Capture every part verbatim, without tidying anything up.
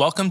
Welcome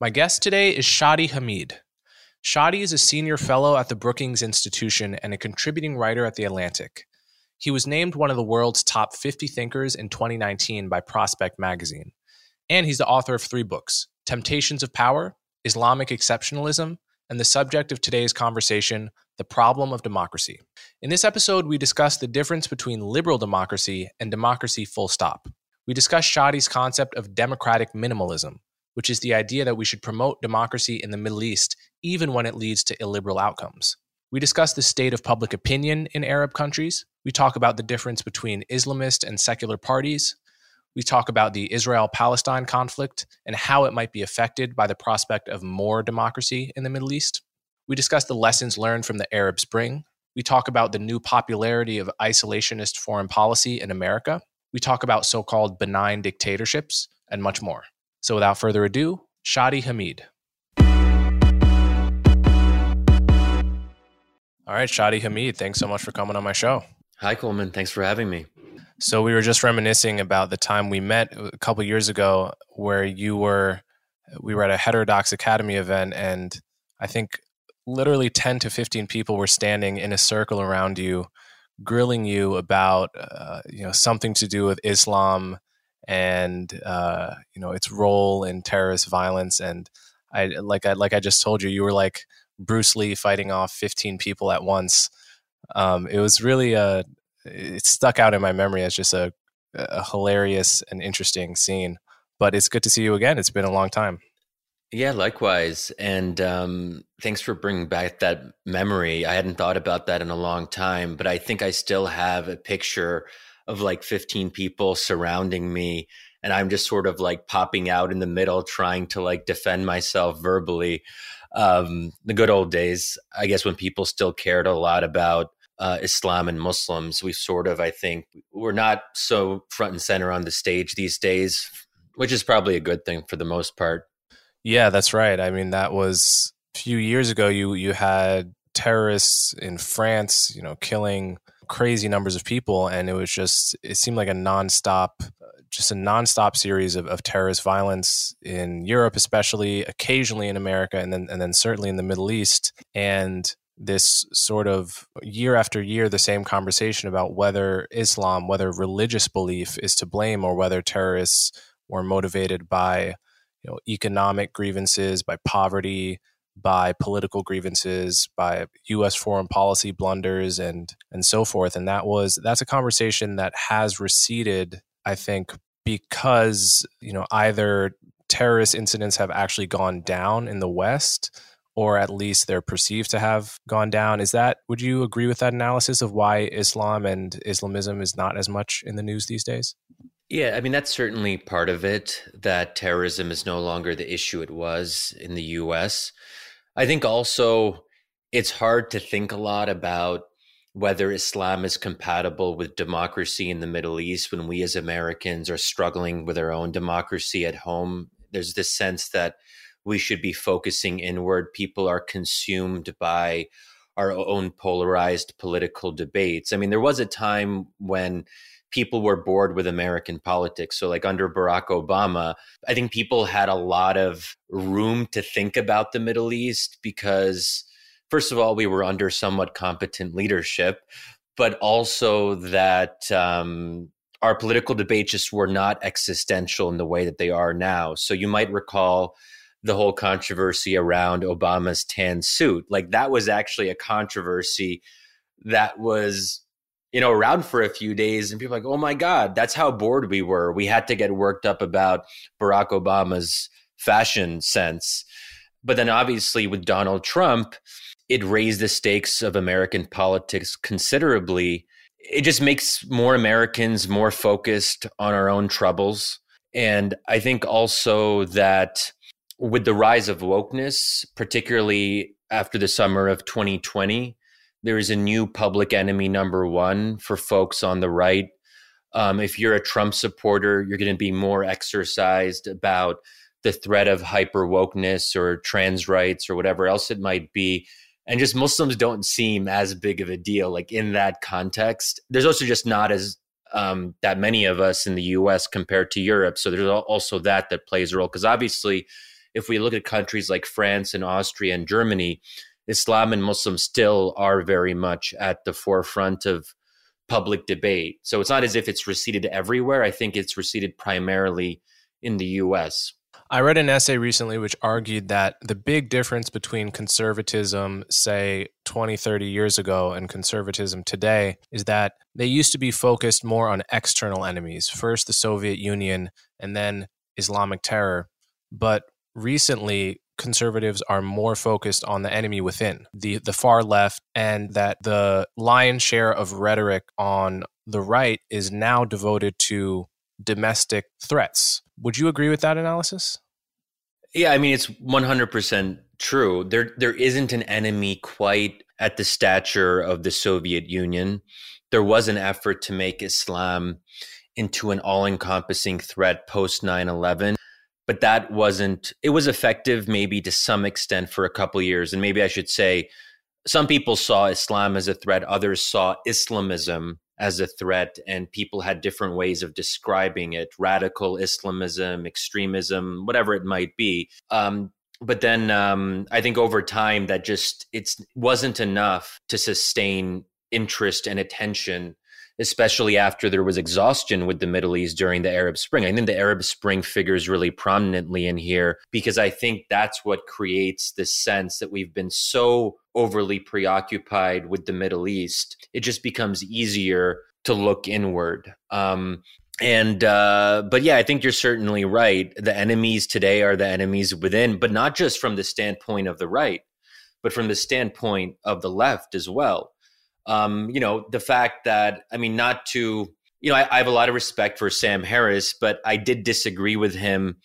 My guest today is Shadi Hamid. Shadi is a senior fellow at the Brookings Institution and a contributing writer at The Atlantic. He was named one of the world's top fifty thinkers in twenty nineteen by Prospect magazine. And he's the author of three books, Temptations of Power, Islamic Exceptionalism, and the subject of today's conversation, The Problem of Democracy. In this episode, we discuss the difference between liberal democracy and democracy full stop. We discuss Shadi's concept of democratic minimalism, which is the idea that we should promote democracy in the Middle East, even when it leads to illiberal outcomes. We discuss the state of public opinion in Arab countries. We talk about the difference between Islamist and secular parties. We talk about the Israel-Palestine conflict and how it might be affected by the prospect of more democracy in the Middle East. We discuss the lessons learned from the Arab Spring. We talk about the new popularity of isolationist foreign policy in America. We talk about so-called benign dictatorships and much more. So without further ado, Shadi Hamid. All right, Shadi Hamid, thanks so much for coming on my show. Hi, Coleman. Thanks for having me. So we were just reminiscing about the time we met a couple of years ago where you were, we were at a Heterodox Academy event, and I think literally ten to fifteen people were standing in a circle around you, grilling you about, uh, you know, something to do with Islam and, uh, you know, its role in terrorist violence. And I, like I, like I just told you, you were like Bruce Lee fighting off fifteen people at once. Um, it was really a, It stuck out in my memory as just a, a hilarious and interesting scene. But it's good to see you again. It's been a long time. Yeah, likewise. And um, thanks for bringing back that memory. I hadn't thought about that in a long time, but I think I still have a picture of like fifteen people surrounding me. And I'm just sort of like popping out in the middle, trying to like defend myself verbally. Um, the good old days, I guess, when people still cared a lot about Uh, Islam and Muslims. We've sort of, I think, we're not so front and center on the stage these days, which is probably a good thing for the most part. Yeah, that's right. I mean, that was a few years ago. You you had terrorists in France, you know, killing crazy numbers of people, and it was just, it seemed like a nonstop, just a nonstop series of, of terrorist violence in Europe, especially, occasionally in America, and then and then certainly in the Middle East, and this sort of year after year, the same conversation about whether Islam, whether religious belief is to blame, or whether terrorists were motivated by, you know, economic grievances, by poverty, by political grievances, by U S foreign policy blunders, and and so forth. And that was that's a conversation that has receded, I think, because, you know, either terrorist incidents have actually gone down in the West, or at least they're perceived to have gone down. Is that, would you agree with that analysis of why Islam and Islamism is not as much in the news these days? Yeah, I mean, that's certainly part of it, that terrorism is no longer the issue it was in the U S. I think also it's hard to think a lot about whether Islam is compatible with democracy in the Middle East when we as Americans are struggling with our own democracy at home. There's this sense that we should be focusing inward. People are consumed by our own polarized political debates. I mean, there was a time when people were bored with American politics. So like under Barack Obama, I think people had a lot of room to think about the Middle East because, first of all, we were under somewhat competent leadership, but also that um, our political debates just were not existential in the way that they are now. So you might recall the whole controversy around Obama's tan suit. Like that was actually a controversy that was, you know, around for a few days, and people were like, oh my God, that's how bored we were. We had to get worked up about Barack Obama's fashion sense. But then obviously with Donald Trump, it raised the stakes of American politics considerably. It just makes more Americans more focused on our own troubles. And I think also that with the rise of wokeness, particularly after the summer of twenty twenty, there is a new public enemy number one for folks on the right. Um, if you're a Trump supporter, you're going to be more exercised about the threat of hyper wokeness or trans rights or whatever else it might be. And just Muslims don't seem as big of a deal, like in that context. There's also just not as um, that many of us in the U S compared to Europe. So there's also that that plays a role, because obviously, if we look at countries like France and Austria and Germany, Islam and Muslims still are very much at the forefront of public debate. So it's not as if it's receded everywhere. I think it's receded primarily in the U S. I read an essay recently which argued that the big difference between conservatism, say, twenty, thirty years ago and conservatism today is that they used to be focused more on external enemies, first the Soviet Union and then Islamic terror. But recently, conservatives are more focused on the enemy within, the, the far left, and that the lion's share of rhetoric on the right is now devoted to domestic threats. Would you agree with that analysis? Yeah, I mean, it's one hundred percent true. There, there isn't an enemy quite at the stature of the Soviet Union. There was an effort to make Islam into an all-encompassing threat post nine eleven. But that wasn't, it was effective maybe to some extent for a couple of years. And maybe I should say, some people saw Islam as a threat, others saw Islamism as a threat, and people had different ways of describing it, radical Islamism, extremism, whatever it might be. Um, but then um, I think over time that just, it wasn't enough to sustain interest and attention, especially after there was exhaustion with the Middle East during the Arab Spring. I think the Arab Spring figures really prominently in here, because I think that's what creates this sense that we've been so overly preoccupied with the Middle East. It just becomes easier to look inward. Um, and, uh, but yeah, I think you're certainly right. The enemies today are the enemies within, but not just from the standpoint of the right, but from the standpoint of the left as well. Um, you know, the fact that, I mean, not to, you know, I, I have a lot of respect for Sam Harris, but I did disagree with him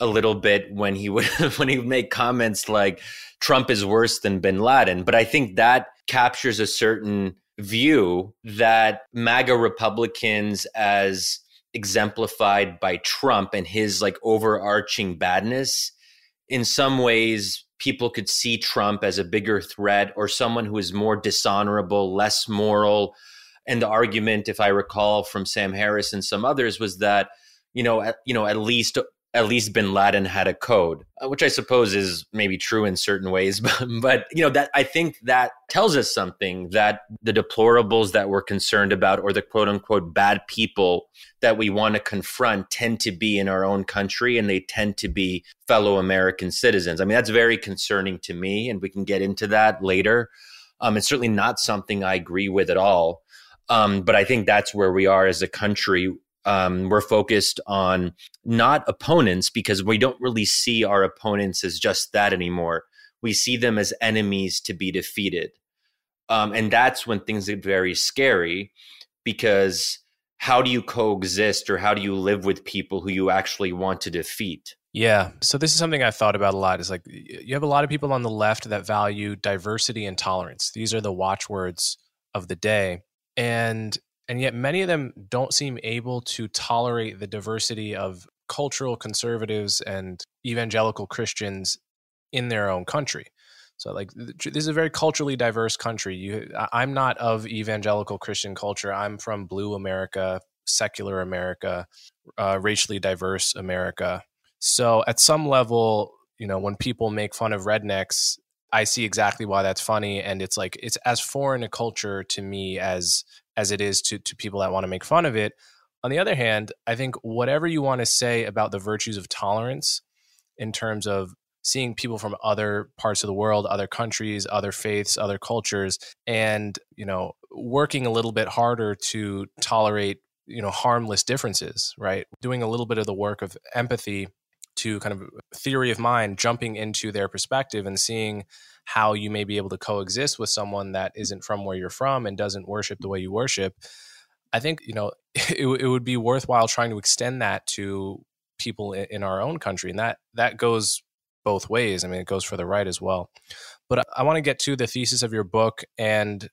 a little bit when he would, when he would make comments like Trump is worse than bin Laden. But I think that captures a certain view that MAGA Republicans, as exemplified by Trump and his like overarching badness, in some ways, people could see Trump as a bigger threat or someone who is more dishonorable, less moral. And the argument, if I recall from Sam Harris and some others, was that, you know, at, you know, at least at least bin Laden had a code, which I suppose is maybe true in certain ways. But, but you know, that I think that tells us something, that the deplorables that we're concerned about, or the quote unquote bad people that we want to confront, tend to be in our own country, and they tend to be fellow American citizens. I mean, that's very concerning to me, and we can get into that later. Um, it's certainly not something I agree with at all. Um, but I think that's where we are as a country. Um, we're focused on not opponents, because we don't really see our opponents as just that anymore. We see them as enemies to be defeated. Um, and that's when things get very scary, because how do you coexist, or how do you live with people who you actually want to defeat? Yeah. So this is something I've thought about a lot. It's like you have a lot of people on the left that value diversity and tolerance. These are the watchwords of the day. And And yet many of them don't seem able to tolerate the diversity of cultural conservatives and evangelical Christians in their own country. So like, this is a very culturally diverse country. You, I'm not of evangelical Christian culture. I'm from blue America, secular America, uh, racially diverse America. So at some level, you know, when people make fun of rednecks, I see exactly why that's funny. And it's like, it's as foreign a culture to me as as it is to, to people that want to make fun of it. On the other hand, I think whatever you want to say about the virtues of tolerance in terms of seeing people from other parts of the world, other countries, other faiths, other cultures, and, you know, working a little bit harder to tolerate, you know, harmless differences, right? Doing a little bit of the work of empathy to kind of theory of mind, jumping into their perspective and seeing how you may be able to coexist with someone that isn't from where you're from and doesn't worship the way you worship. I think, you know, it, it would be worthwhile trying to extend that to people in our own country. And that that goes both ways. I mean, it goes for the right as well. But I want to get to the thesis of your book and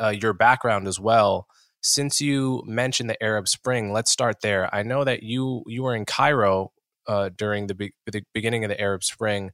uh, your background as well. Since you mentioned the Arab Spring, let's start there. I know that you you were in Cairo uh, during the, be the beginning of the Arab Spring.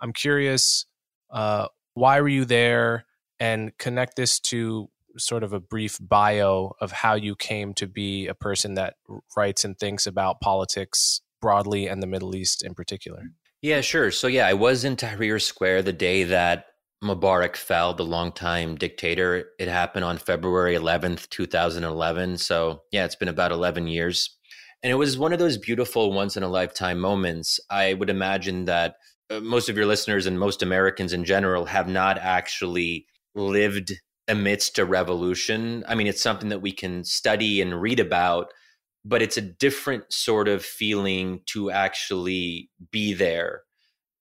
I'm curious, uh, why were you there? And connect this to sort of a brief bio of how you came to be a person that writes and thinks about politics broadly and the Middle East in particular. Yeah, sure. So yeah, I was in Tahrir Square the day that Mubarak fell, the longtime dictator. It happened on February eleventh, two thousand eleven. So yeah, it's been about eleven years. And it was one of those beautiful once-in-a-lifetime moments. I would imagine that most of your listeners and most Americans in general have not actually lived amidst a revolution. I mean, it's something that we can study and read about, but it's a different sort of feeling to actually be there.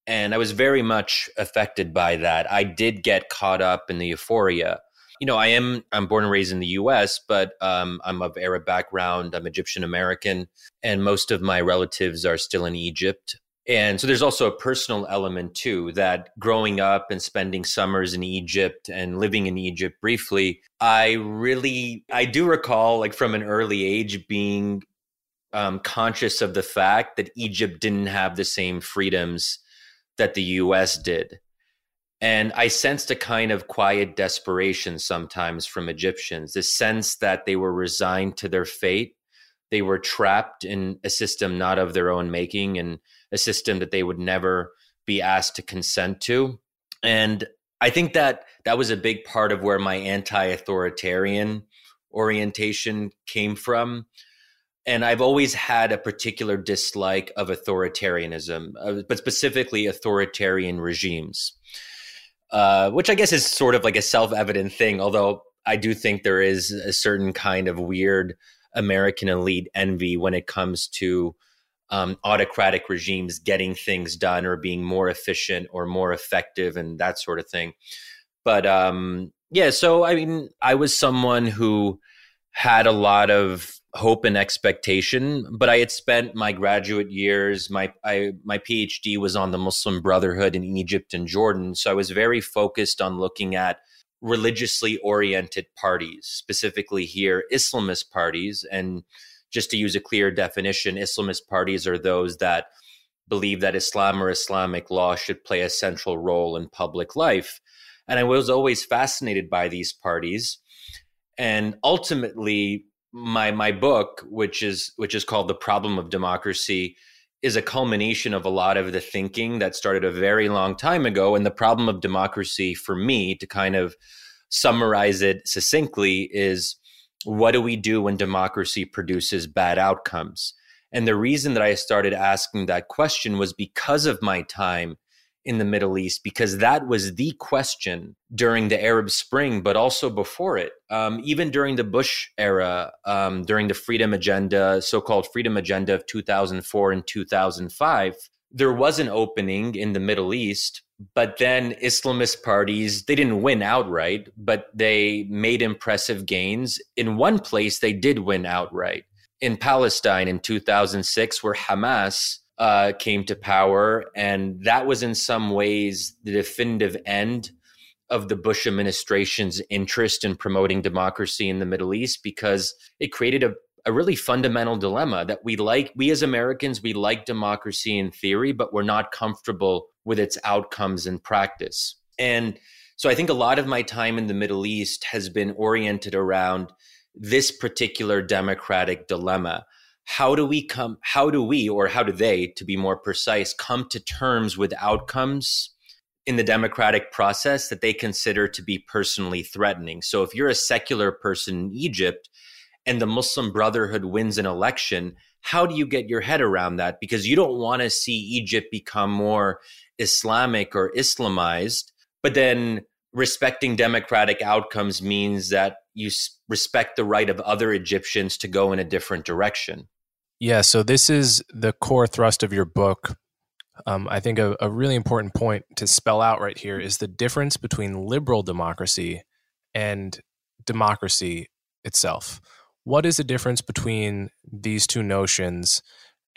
And I was very much affected by that. I did get caught up in the euphoria. You know, I am, I'm born and raised in the U S, but um, I'm of Arab background. I'm Egyptian American, and most of my relatives are still in Egypt. And so there's also a personal element too, that growing up and spending summers in Egypt and living in Egypt briefly, I really, I do recall like from an early age being um, conscious of the fact that Egypt didn't have the same freedoms that the U S did. And I sensed a kind of quiet desperation sometimes from Egyptians, this sense that they were resigned to their fate. They were trapped in a system not of their own making and a system that they would never be asked to consent to. And I think that that was a big part of where my anti-authoritarian orientation came from. And I've always had a particular dislike of authoritarianism, but specifically authoritarian regimes, uh, which I guess is sort of like a self-evident thing, although I do think there is a certain kind of weird American elite envy when it comes to um, autocratic regimes getting things done or being more efficient or more effective and that sort of thing. But um, yeah, so I mean, I was someone who had a lot of hope and expectation, but I had spent my graduate years, my I, my PhD was on the Muslim Brotherhood in Egypt and Jordan. So I was very focused on looking at religiously oriented parties, specifically here, Islamist parties. And just to use a clear definition, Islamist parties are those that believe that Islam or Islamic law should play a central role in public life. And I was always fascinated by these parties. And ultimately, my my book, which is which is called The Problem of Democracy, is a culmination of a lot of the thinking that started a very long time ago. And the problem of democracy, for me, to kind of summarize it succinctly, is what do we do when democracy produces bad outcomes? And the reason that I started asking that question was because of my time in the Middle East, because that was the question during the Arab Spring, but also before it, um, even during the Bush era, um, during the Freedom Agenda, so-called Freedom Agenda of two thousand four and two thousand five, there was an opening in the Middle East, but then Islamist parties, they didn't win outright, but they made impressive gains. In one place, they did win outright, in Palestine in two thousand six, where Hamas Uh, came to power. And that was in some ways the definitive end of the Bush administration's interest in promoting democracy in the Middle East, because it created a, a really fundamental dilemma that we like, we as Americans, we like democracy in theory, but we're not comfortable with its outcomes in practice. And so I think a lot of my time in the Middle East has been oriented around this particular democratic dilemma. How do we come, how do we, or how do they, to be more precise, come to terms with outcomes in the democratic process that they consider to be personally threatening? So if you're a secular person in Egypt and the Muslim Brotherhood wins an election, how do you get your head around that? Because you don't want to see Egypt become more Islamic or Islamized, but then respecting democratic outcomes means that you respect the right of other Egyptians to go in a different direction. Yeah, so this is the core thrust of your book. Um, I think a, a really important point to spell out right here is the difference between liberal democracy and democracy itself. What is the difference between these two notions,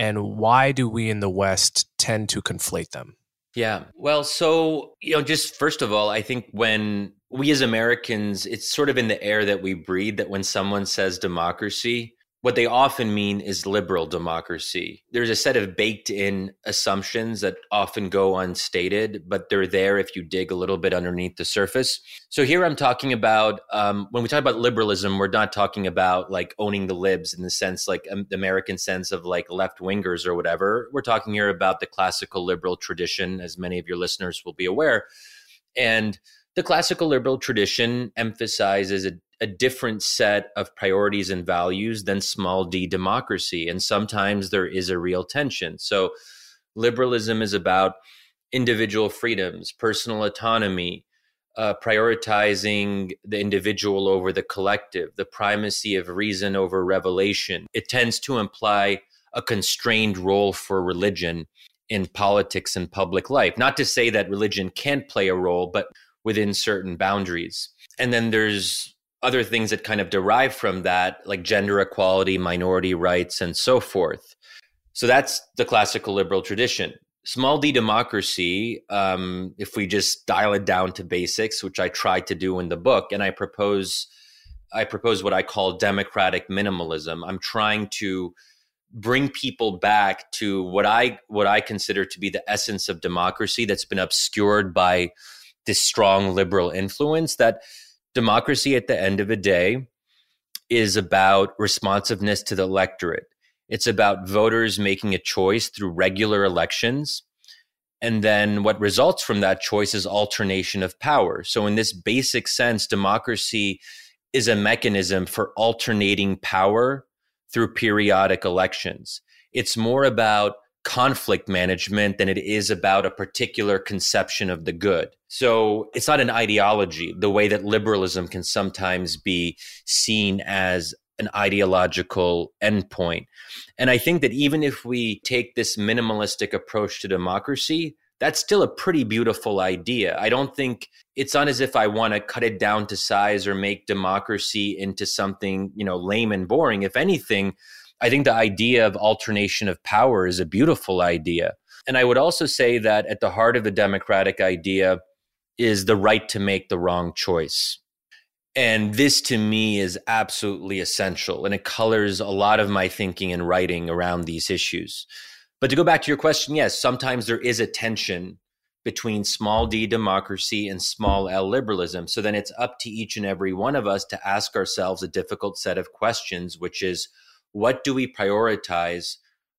and why do we in the West tend to conflate them? Yeah. Well, so, you know, just first of all, I think when we as Americans, it's sort of in the air that we breathe that when someone says democracy, what they often mean is liberal democracy. There's a set of baked in assumptions that often go unstated, but they're there if you dig a little bit underneath the surface. So here I'm talking about, um, when we talk about liberalism, we're not talking about like owning the libs in the sense, like um, the American sense of like left wingers or whatever. We're talking here about the classical liberal tradition, as many of your listeners will be aware. And the classical liberal tradition emphasizes a a different set of priorities and values than small d democracy. And sometimes there is a real tension. So liberalism is about individual freedoms, personal autonomy, uh, prioritizing the individual over the collective, the primacy of reason over revelation. It tends to imply a constrained role for religion in politics and public life. Not to say that religion can't play a role, but within certain boundaries. And then there's other things that kind of derive from that, like gender equality, minority rights, and so forth. So that's the classical liberal tradition. Small d democracy, um, if we just dial it down to basics, which I try to do in the book, and I propose, I propose what I call democratic minimalism. I'm trying to bring people back to what I what I consider to be the essence of democracy that's been obscured by this strong liberal influence, that democracy at the end of the day is about responsiveness to the electorate. It's about voters making a choice through regular elections. And then what results from that choice is alternation of power. So in this basic sense, democracy is a mechanism for alternating power through periodic elections. It's more about conflict management than it is about a particular conception of the good. So it's not an ideology, the way that liberalism can sometimes be seen as an ideological endpoint. And I think that even if we take this minimalistic approach to democracy, that's still a pretty beautiful idea. I don't think it's not as if I want to cut it down to size or make democracy into something, you know, lame and boring. If anything, I think the idea of alternation of power is a beautiful idea. And I would also say that at the heart of the democratic idea is the right to make the wrong choice. And this to me is absolutely essential. And it colors a lot of my thinking and writing around these issues. But to go back to your question, yes, sometimes there is a tension between small d democracy and small l liberalism. So then it's up to each and every one of us to ask ourselves a difficult set of questions, which is, what do we prioritize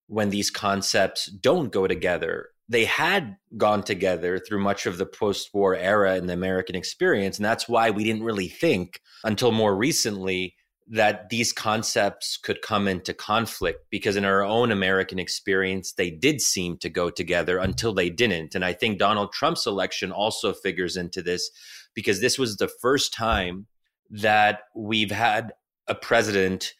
when these concepts don't go together? They had gone together through much of the post-war era in the American experience. And that's why we didn't really think until more recently that these concepts could come into conflict, because in our own American experience, they did seem to go together until they didn't. And I think Donald Trump's election also figures into this, because this was the first time that we've had a president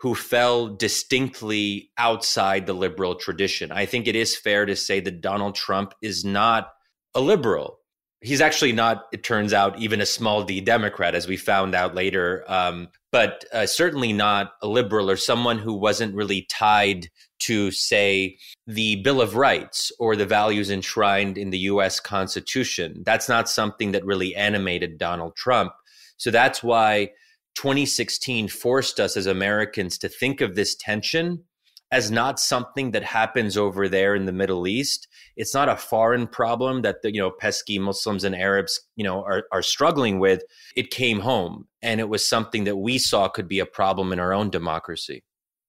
who fell distinctly outside the liberal tradition. I think it is fair to say that Donald Trump is not a liberal. He's actually not, it turns out, even a small d Democrat, as we found out later, um, but uh, certainly not a liberal or someone who wasn't really tied to, say, the Bill of Rights or the values enshrined in the U S Constitution. That's not something that really animated Donald Trump. So that's why twenty sixteen forced us as Americans to think of this tension as not something that happens over there in the Middle East. It's not a foreign problem that the, you know, pesky Muslims and Arabs, you know, are, are struggling with. It came home, and it was something that we saw could be a problem in our own democracy.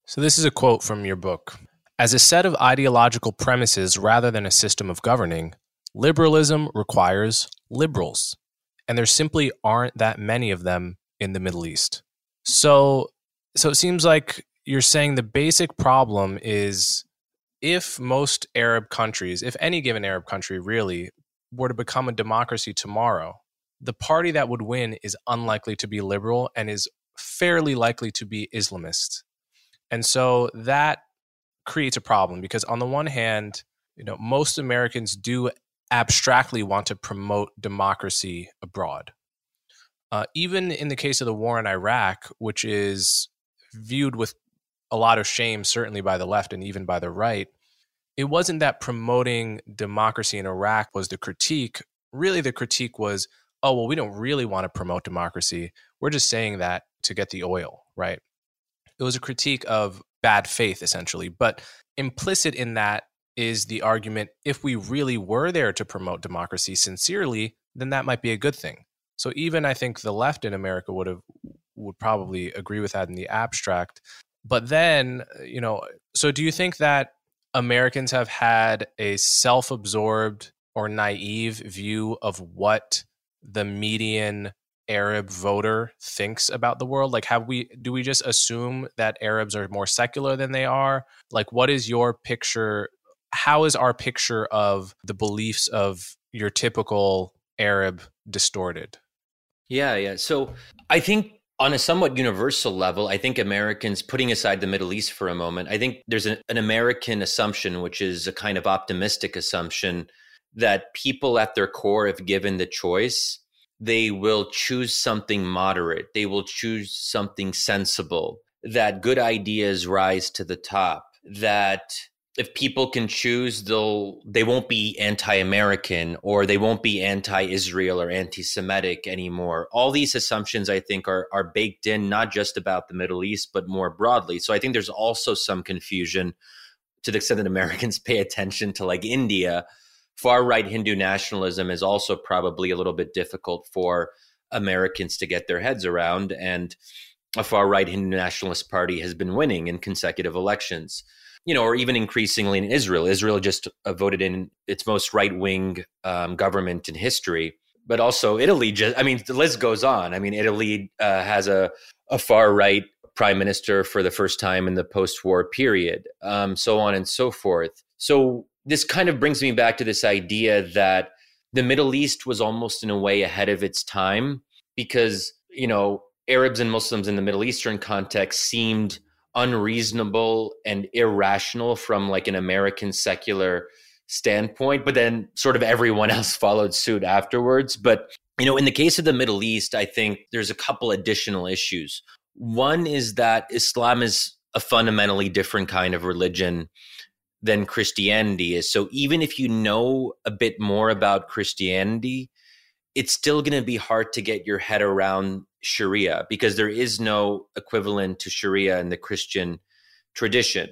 So this is a quote from your book. As a set of ideological premises rather than a system of governing, liberalism requires liberals, and there simply aren't that many of them in the Middle East. So, so it seems like you're saying the basic problem is, if most Arab countries, if any given Arab country really were to become a democracy tomorrow, the party that would win is unlikely to be liberal and is fairly likely to be Islamist. And so that creates a problem, because on the one hand, you know, most Americans do abstractly want to promote democracy abroad. Uh, even in the case of the war in Iraq, which is viewed with a lot of shame, certainly by the left and even by the right. It wasn't that promoting democracy in Iraq was the critique. Really, the critique was, oh, well, we don't really want to promote democracy. We're just saying that to get the oil, right? It was a critique of bad faith, essentially. But implicit in that is the argument, if we really were there to promote democracy sincerely, then that might be a good thing. So even I think the left in America would have would probably agree with that in the abstract. But then, you know, so do you think that Americans have had a self-absorbed or naive view of what the median Arab voter thinks about the world? Like, have we, do we just assume that Arabs are more secular than they are? Like, what is your picture? How is our picture of the beliefs of your typical Arab distorted? Yeah, yeah. So I think on a somewhat universal level, I think Americans, putting aside the Middle East for a moment, I think there's an, an American assumption, which is a kind of optimistic assumption, that people at their core, if given the choice, they will choose something moderate. They will choose something sensible, that good ideas rise to the top, that if people can choose, they'll, they won't be anti-American, or they won't be anti-Israel or anti-Semitic anymore. All these assumptions, I think, are, are baked in, not just about the Middle East, but more broadly. So I think there's also some confusion to the extent that Americans pay attention to, like, India. Far-right Hindu nationalism is also probably a little bit difficult for Americans to get their heads around, and a far-right Hindu nationalist party has been winning in consecutive elections, you know, or even increasingly in Israel. Israel just voted in its most right-wing um, government in history, but also Italy just, I mean, the list goes on. I mean, Italy uh, has a, a far-right prime minister for the first time in the post-war period, um, so on and so forth. So this kind of brings me back to this idea that the Middle East was almost in a way ahead of its time, because, you know, Arabs and Muslims in the Middle Eastern context seemed unreasonable and irrational from like an American secular standpoint, but then sort of everyone else followed suit afterwards. But, you know, in the case of the Middle East, I think there's a couple additional issues. One is that Islam is a fundamentally different kind of religion than Christianity is. So even if you know a bit more about Christianity, it's still going to be hard to get your head around Sharia, because there is no equivalent to Sharia in the Christian tradition.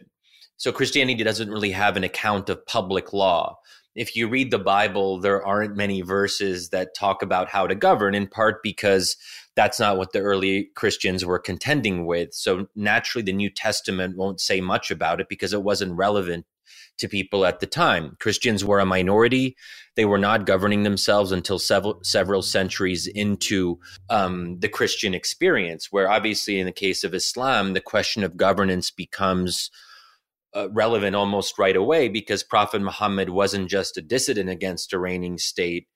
So Christianity doesn't really have an account of public law. If you read the Bible, there aren't many verses that talk about how to govern, in part because that's not what the early Christians were contending with. So naturally, the New Testament won't say much about it because it wasn't relevant to people at the time. Christians were a minority. They were not governing themselves until several several centuries into um, the Christian experience, where obviously in the case of Islam, the question of governance becomes uh, relevant almost right away, because Prophet Muhammad wasn't just a dissident against a reigning state.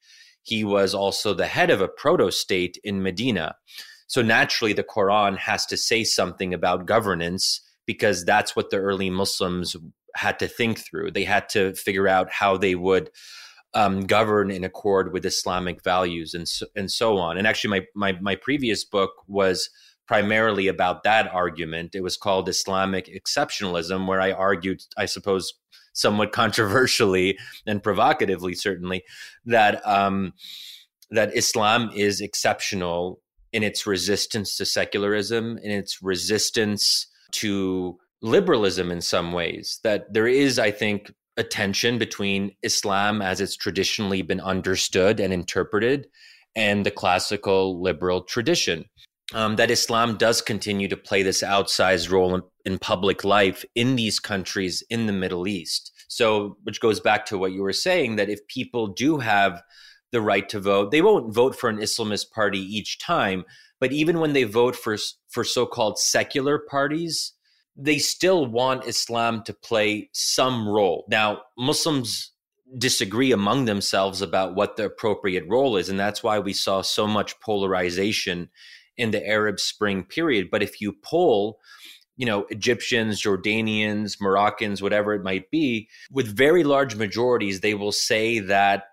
He was also the head of a proto-state in Medina. So naturally, the Quran has to say something about governance, because that's what the early Muslims had to think through. They had to figure out how they would um, govern in accord with Islamic values, and so, and so on. And actually, my, my my previous book was primarily about that argument. It was called Islamic Exceptionalism, where I argued, I suppose, somewhat controversially and provocatively, certainly, that um, that Islam is exceptional in its resistance to secularism, in its resistance to liberalism in some ways, that there is, I think, a tension between Islam as it's traditionally been understood and interpreted and the classical liberal tradition, um, that Islam does continue to play this outsized role in, in public life in these countries in the Middle East. So, which goes back to what you were saying, that if people do have the right to vote, they won't vote for an Islamist party each time, but even when they vote for, for so-called secular parties, they still want Islam to play some role. Now, Muslims disagree among themselves about what the appropriate role is, and that's why we saw so much polarization in the Arab Spring period. But if you poll, you know, Egyptians, Jordanians, Moroccans, whatever it might be, with very large majorities, they will say that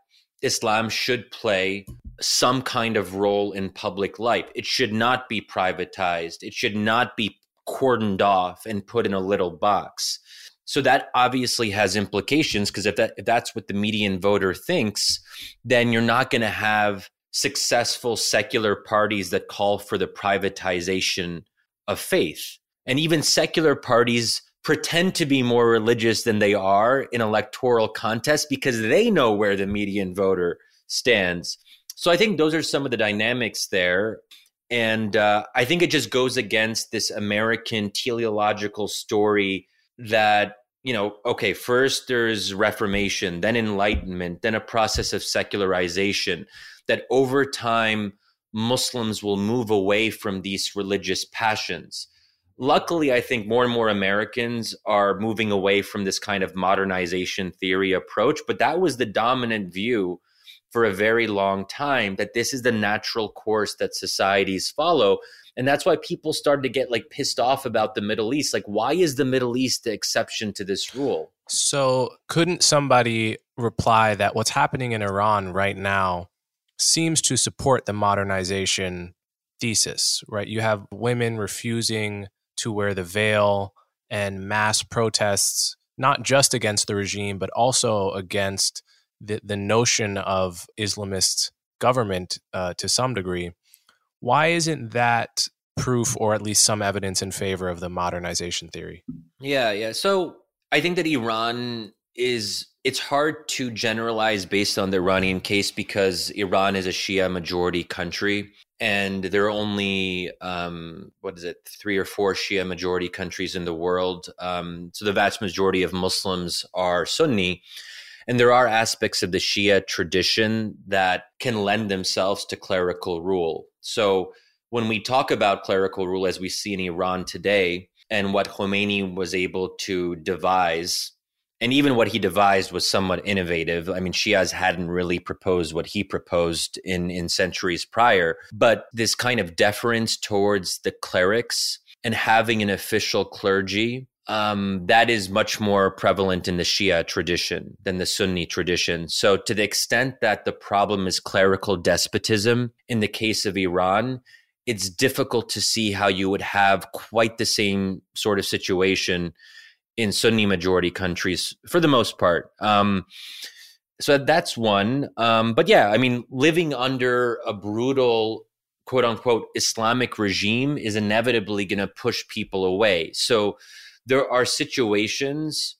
Islam should play some kind of role in public life. It should not be privatized. It should not be cordoned off and put in a little box. So that obviously has implications, because if that if that's what the median voter thinks, then you're not going to have successful secular parties that call for the privatization of faith. And even secular parties pretend to be more religious than they are in electoral contests because they know where the median voter stands. So I think those are some of the dynamics there. And uh, I think it just goes against this American teleological story that, you know, okay, first there's Reformation, then Enlightenment, then a process of secularization, that over time, Muslims will move away from these religious passions. Luckily, I think more and more Americans are moving away from this kind of modernization theory approach, but that was the dominant view for a very long time, that this is the natural course that societies follow. And that's why people started to get like pissed off about the Middle East. Like, why is the Middle East the exception to this rule? So couldn't somebody reply that what's happening in Iran right now seems to support the modernization thesis, right? You have women refusing to wear the veil and mass protests, not just against the regime, but also against the, the notion of Islamist government uh, to some degree. Why isn't that proof, or at least some evidence in favor of the modernization theory? Yeah, yeah. So I think that Iran is, it's hard to generalize based on the Iranian case, because Iran is a Shia majority country, and there are only, um, what is it, three or four Shia majority countries in the world. Um, so the vast majority of Muslims are Sunni. And there are aspects of the Shia tradition that can lend themselves to clerical rule. So when we talk about clerical rule, as we see in Iran today, and what Khomeini was able to devise, and even what he devised was somewhat innovative. I mean, Shias hadn't really proposed what he proposed in, in centuries prior, but this kind of deference towards the clerics and having an official clergy, Um, that is much more prevalent in the Shia tradition than the Sunni tradition. So to the extent that the problem is clerical despotism, in the case of Iran, it's difficult to see how you would have quite the same sort of situation in Sunni majority countries for the most part. Um, so that's one. Um, but yeah, I mean, living under a brutal, quote unquote, Islamic regime is inevitably going to push people away. So there are situations,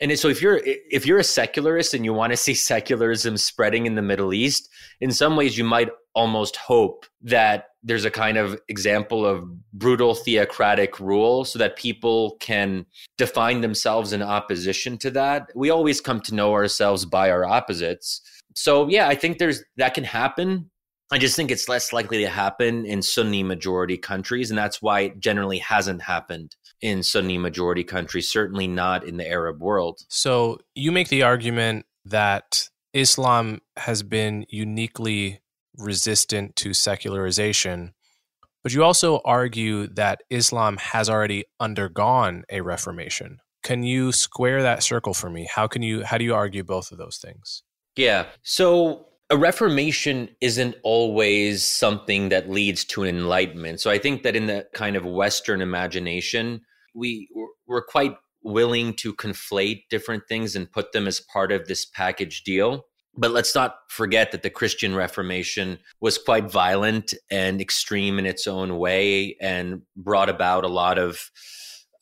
and so if you're if you're a secularist and you want to see secularism spreading in the Middle East, in some ways you might almost hope that there's a kind of example of brutal theocratic rule so that people can define themselves in opposition to that. We always come to know ourselves by our opposites. So yeah, I think there's that can happen. I just think it's less likely to happen in Sunni majority countries, and that's why it generally hasn't happened in Sunni majority countries, certainly not in the Arab world. So you make the argument that Islam has been uniquely resistant to secularization, but you also argue that Islam has already undergone a reformation. Can you square that circle for me? How can you? How do you argue both of those things? Yeah. So a reformation isn't always something that leads to an enlightenment. So I think that in the kind of Western imagination, we, we're quite willing to conflate different things and put them as part of this package deal. But let's not forget that the Christian Reformation was quite violent and extreme in its own way, and brought about a lot of,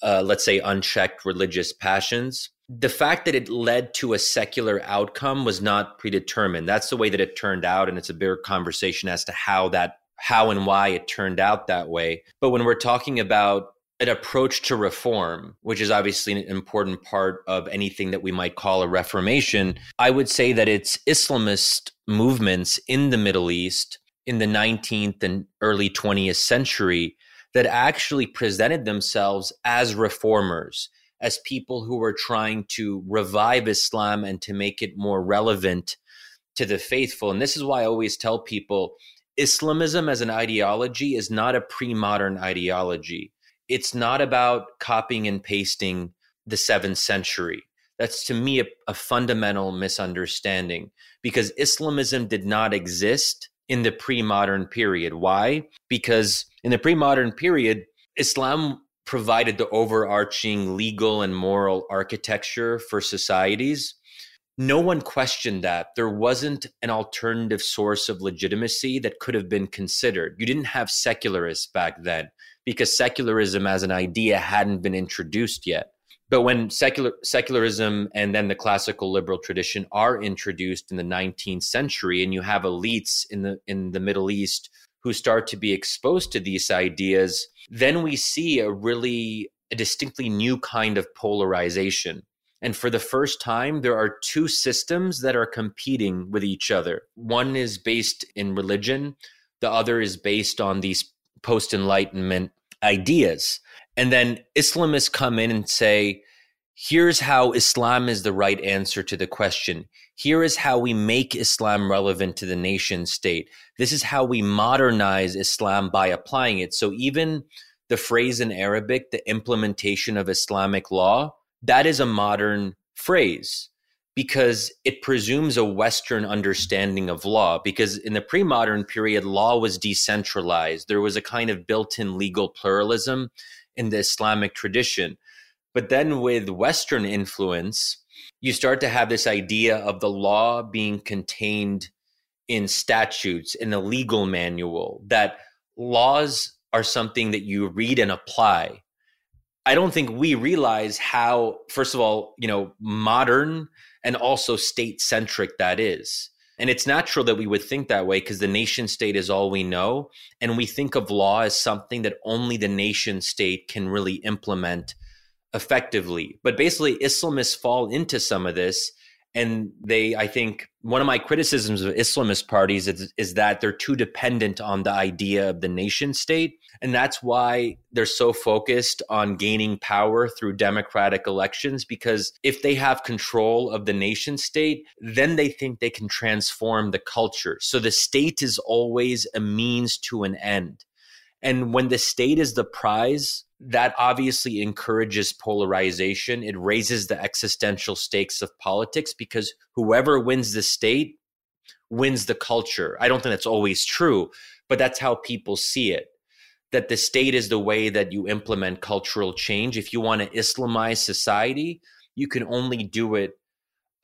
uh, let's say, unchecked religious passions. The fact that it led to a secular outcome was not predetermined. That's the way that it turned out, and it's a bigger conversation as to how that, how and why it turned out that way. But when we're talking about an approach to reform, which is obviously an important part of anything that we might call a reformation, I would say that it's Islamist movements in the Middle East in the nineteenth and early twentieth century that actually presented themselves as reformers, as people who were trying to revive Islam and to make it more relevant to the faithful. And this is why I always tell people, Islamism as an ideology is not a pre-modern ideology. It's not about copying and pasting the seventh century. That's, to me, a, a fundamental misunderstanding, because Islamism did not exist in the pre-modern period. Why? Because in the pre-modern period, Islam provided the overarching legal and moral architecture for societies. No one questioned that. There wasn't an alternative source of legitimacy that could have been considered. You didn't have secularists back then because secularism as an idea hadn't been introduced yet. But when secular, secularism and then the classical liberal tradition are introduced in the nineteenth century, and you have elites in the in the Middle East who start to be exposed to these ideas, then we see a really a distinctly new kind of polarization. And for the first time, there are two systems that are competing with each other. One is based in religion. The other is based on these post-Enlightenment ideas. And then Islamists come in and say, here's how Islam is the right answer to the question. Here is how we make Islam relevant to the nation state. This is how we modernize Islam by applying it. So even the phrase in Arabic, the implementation of Islamic law, that is a modern phrase because it presumes a Western understanding of law. Because in the pre-modern period, law was decentralized. There was a kind of built-in legal pluralism in the Islamic tradition. But then with Western influence, you start to have this idea of the law being contained in statutes, in the legal manual, that laws are something that you read and apply. I don't think we realize how, first of all, you know, modern and also state-centric that is. And it's natural that we would think that way because the nation state is all we know. And we think of law as something that only the nation state can really implement effectively. But basically, Islamists fall into some of this. And they, I think, one of my criticisms of Islamist parties is, is that they're too dependent on the idea of the nation state. And that's why they're so focused on gaining power through democratic elections, because if they have control of the nation state, then they think they can transform the culture. So the state is always a means to an end. And when the state is the prize, that obviously encourages polarization. It raises the existential stakes of politics because whoever wins the state wins the culture. I don't think that's always true, but that's how people see it, that the state is the way that you implement cultural change. If you want to Islamize society, you can only do it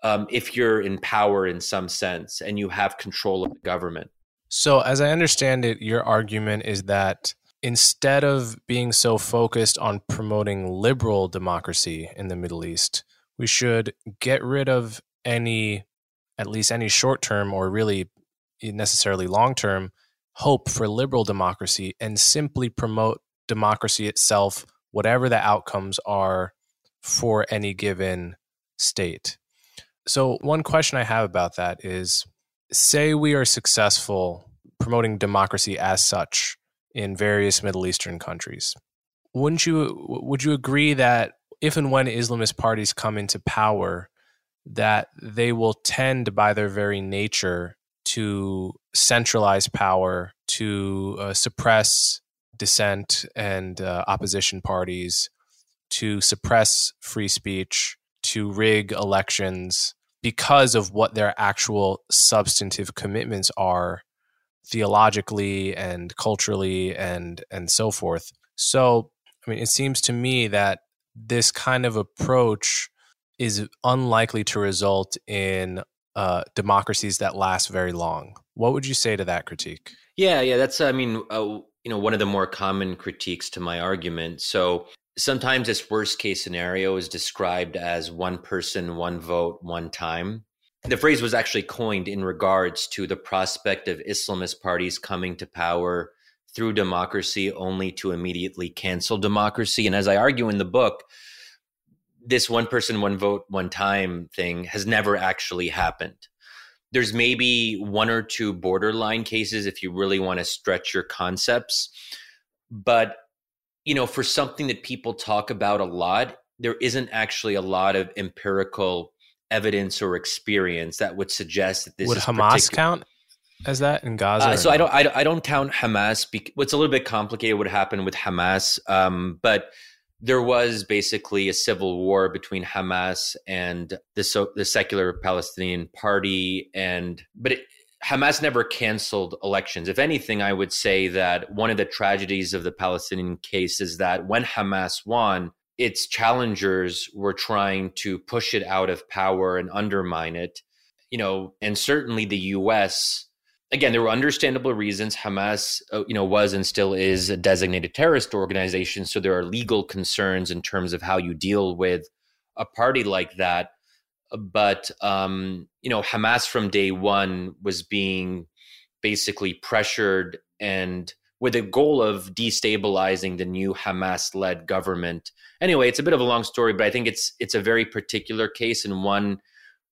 um, if you're in power in some sense and you have control of the government. So as I understand it, your argument is that instead of being so focused on promoting liberal democracy in the Middle East, we should get rid of any, at least any short-term or really necessarily long-term hope for liberal democracy and simply promote democracy itself, whatever the outcomes are for any given state. So one question I have about that is, say we are successful promoting democracy as such in various Middle Eastern countries. Wouldn't you, would you agree that if and when Islamist parties come into power, that they will tend by their very nature to centralize power, to uh, suppress dissent and uh, opposition parties, to suppress free speech, to rig elections because of what their actual substantive commitments are theologically and culturally and and so forth. So, I mean, it seems to me that this kind of approach is unlikely to result in uh, democracies that last very long. What would you say to that critique? Yeah, yeah, that's, I mean, uh, you know, one of the more common critiques to my argument. So sometimes this worst case scenario is described as one person, one vote, one time. The phrase was actually coined in regards to the prospect of Islamist parties coming to power through democracy only to immediately cancel democracy. And as I argue in the book, this one person, one vote, one time thing has never actually happened. There's maybe one or two borderline cases if you really want to stretch your concepts. But, you know, for something that people talk about a lot, there isn't actually a lot of empirical evidence or experience that would suggest that this would is Hamas particu- count as that in Gaza. Uh, so I don't, I don't, I don't count Hamas. Be- what's a little bit complicated would happen with Hamas, um, but there was basically a civil war between Hamas and the so- the secular Palestinian Party, and but it, Hamas never canceled elections. If anything, I would say that one of the tragedies of the Palestinian case is that when Hamas won, its challengers were trying to push it out of power and undermine it. You know, and certainly the U S, again, there were understandable reasons. Hamas, you know, was and still is a designated terrorist organization. So there are legal concerns in terms of how you deal with a party like that. But, um, you know, Hamas from day one was being basically pressured and with a goal of destabilizing the new Hamas-led government. Anyway, it's a bit of a long story, but I think it's it's a very particular case, and one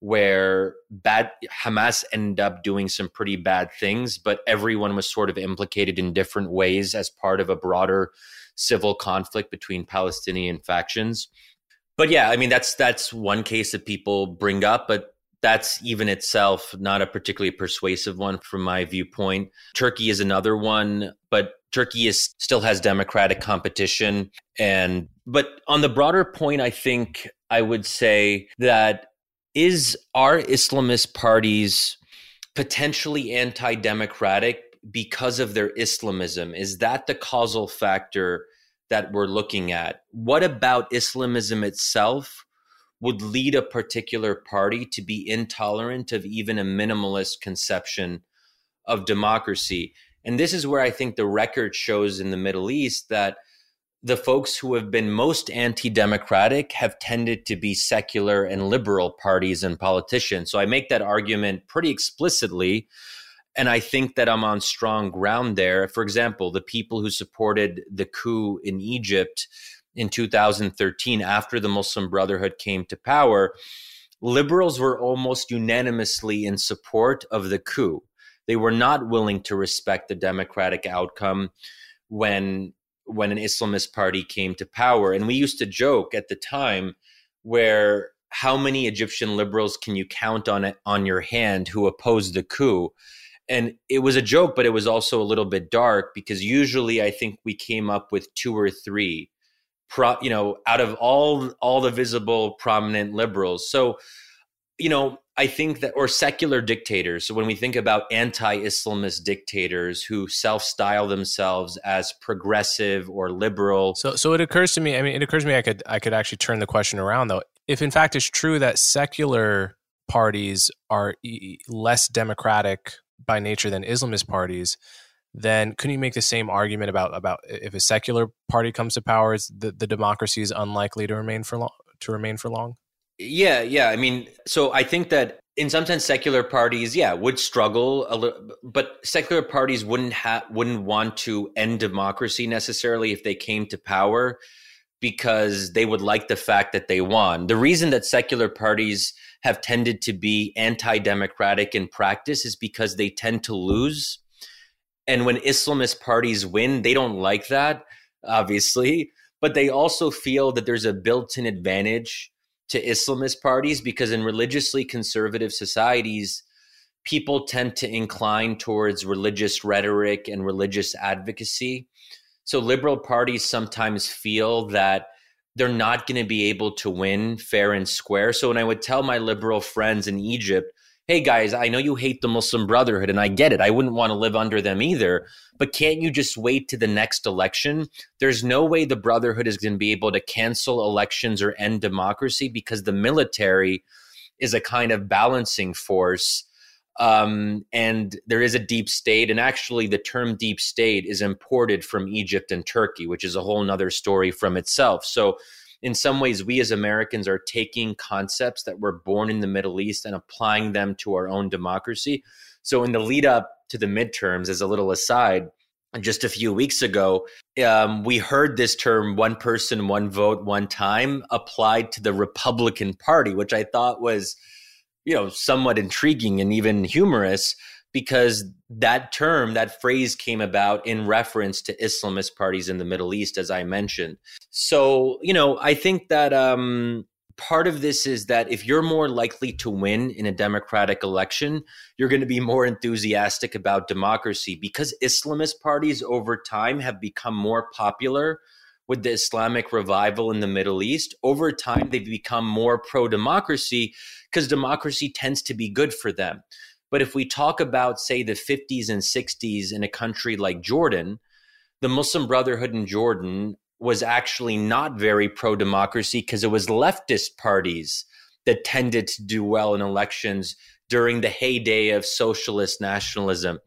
where bad Hamas ended up doing some pretty bad things, but everyone was sort of implicated in different ways as part of a broader civil conflict between Palestinian factions. But yeah, I mean, that's that's one case that people bring up, but that's even itself not a particularly persuasive one from my viewpoint. Turkey is another one, but Turkey is still has democratic competition. And but on the broader point, I think I would say that is are Islamist parties potentially anti-democratic because of their Islamism? Is that the causal factor that we're looking at? What about Islamism itself would lead a particular party to be intolerant of even a minimalist conception of democracy? And this is where I think the record shows in the Middle East that the folks who have been most anti-democratic have tended to be secular and liberal parties and politicians. So I make that argument pretty explicitly, and I think that I'm on strong ground there. For example, the people who supported the coup in Egypt in two thousand thirteen, after the Muslim Brotherhood came to power, liberals were almost unanimously in support of the coup. They were not willing to respect the democratic outcome when, when an Islamist party came to power. And we used to joke at the time where how many Egyptian liberals can you count on it, on your hand who opposed the coup? And it was a joke, but it was also a little bit dark, because usually I think we came up with two or three, pro, you know, out of all all the visible prominent liberals. So, you know, I think that, or secular dictators. So when we think about anti-Islamist dictators who self-style themselves as progressive or liberal. So, so it occurs to me. I mean, it occurs to me I could I could actually turn the question around though. If in fact it's true that secular parties are e- less democratic by nature than Islamist parties, then couldn't you make the same argument about about if a secular party comes to power, the, the democracy is unlikely to remain for long? To remain for long? Yeah, yeah. I mean, so I think that in some sense, secular parties, yeah, would struggle a little, but secular parties wouldn't ha- wouldn't want to end democracy necessarily if they came to power, because they would like the fact that they won. The reason that secular parties have tended to be anti-democratic in practice is because they tend to lose. And when Islamist parties win, they don't like that, obviously, but they also feel that there's a built-in advantage to Islamist parties, because in religiously conservative societies, people tend to incline towards religious rhetoric and religious advocacy. So liberal parties sometimes feel that they're not going to be able to win fair and square. So when I would tell my liberal friends in Egypt, hey guys, I know you hate the Muslim Brotherhood and I get it. I wouldn't want to live under them either, but can't you just wait to the next election? There's no way the Brotherhood is going to be able to cancel elections or end democracy, because the military is a kind of balancing force. Um, and there is a deep state, and actually the term deep state is imported from Egypt and Turkey, which is a whole nother story from itself. So in some ways, we as Americans are taking concepts that were born in the Middle East and applying them to our own democracy. So in the lead up to the midterms, as a little aside, just a few weeks ago, um, we heard this term, one person, one vote, one time, applied to the Republican Party, which I thought was, you know, somewhat intriguing and even humorous, because that term, that phrase came about in reference to Islamist parties in the Middle East, as I mentioned. So, you know, I think that um, part of this is that if you're more likely to win in a democratic election, you're going to be more enthusiastic about democracy, because Islamist parties over time have become more popular with the Islamic revival in the Middle East. Over time, they've become more pro-democracy, because democracy tends to be good for them. But if we talk about, say, the fifties and sixties in a country like Jordan, the Muslim Brotherhood in Jordan was actually not very pro-democracy because it was leftist parties that tended to do well in elections during the heyday of socialist nationalism.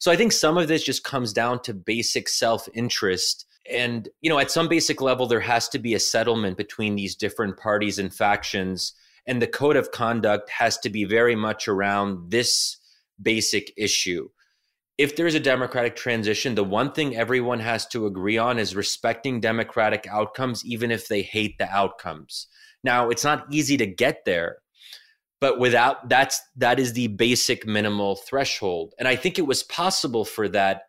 So I think some of this just comes down to basic self-interest. And, you know, at some basic level, there has to be a settlement between these different parties and factions. And the code of conduct has to be very much around this basic issue. If there is a democratic transition, the one thing everyone has to agree on is respecting democratic outcomes, even if they hate the outcomes. Now, it's not easy to get there, but without that's that is the basic minimal threshold. And I think it was possible for that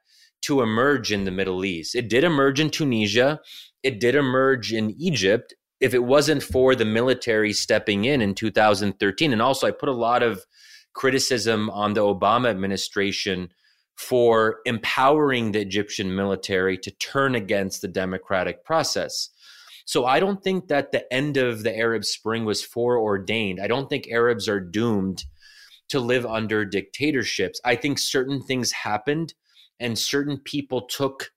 to emerge in the Middle East. It did emerge in Tunisia. It did emerge in Egypt. If it wasn't for the military stepping in in two thousand thirteen, and also I put a lot of criticism on the Obama administration for empowering the Egyptian military to turn against the democratic process. So I don't think that the end of the Arab Spring was foreordained. I don't think Arabs are doomed to live under dictatorships. I think certain things happened and certain people took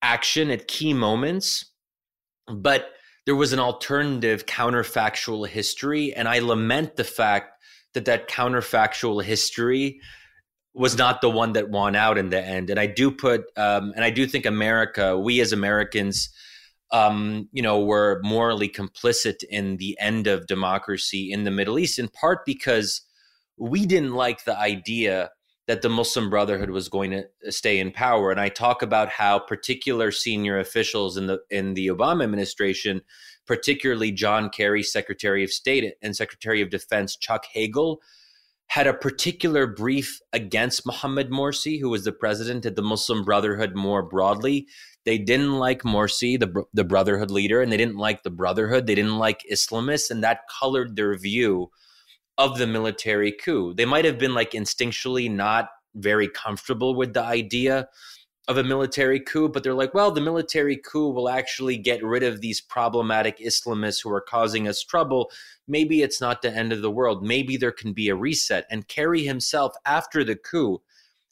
action at key moments, but there was an alternative counterfactual history, and I lament the fact that that counterfactual history was not the one that won out in the end. And I do put, um, and I do think America, we as Americans, um, you know, were morally complicit in the end of democracy in the Middle East, in part because we didn't like the idea that the Muslim Brotherhood was going to stay in power. And I talk about how particular senior officials in the in the Obama administration, particularly John Kerry, Secretary of State, and Secretary of Defense Chuck Hagel, had a particular brief against Mohamed Morsi, who was the president of the Muslim Brotherhood more broadly. They didn't like Morsi, the, the Brotherhood leader, and they didn't like the Brotherhood. They didn't like Islamists, and that colored their view of the military coup. They might have been like instinctually not very comfortable with the idea of a military coup, but they're like, well, the military coup will actually get rid of these problematic Islamists who are causing us trouble. Maybe it's not the end of the world. Maybe there can be a reset. And Kerry himself, after the coup,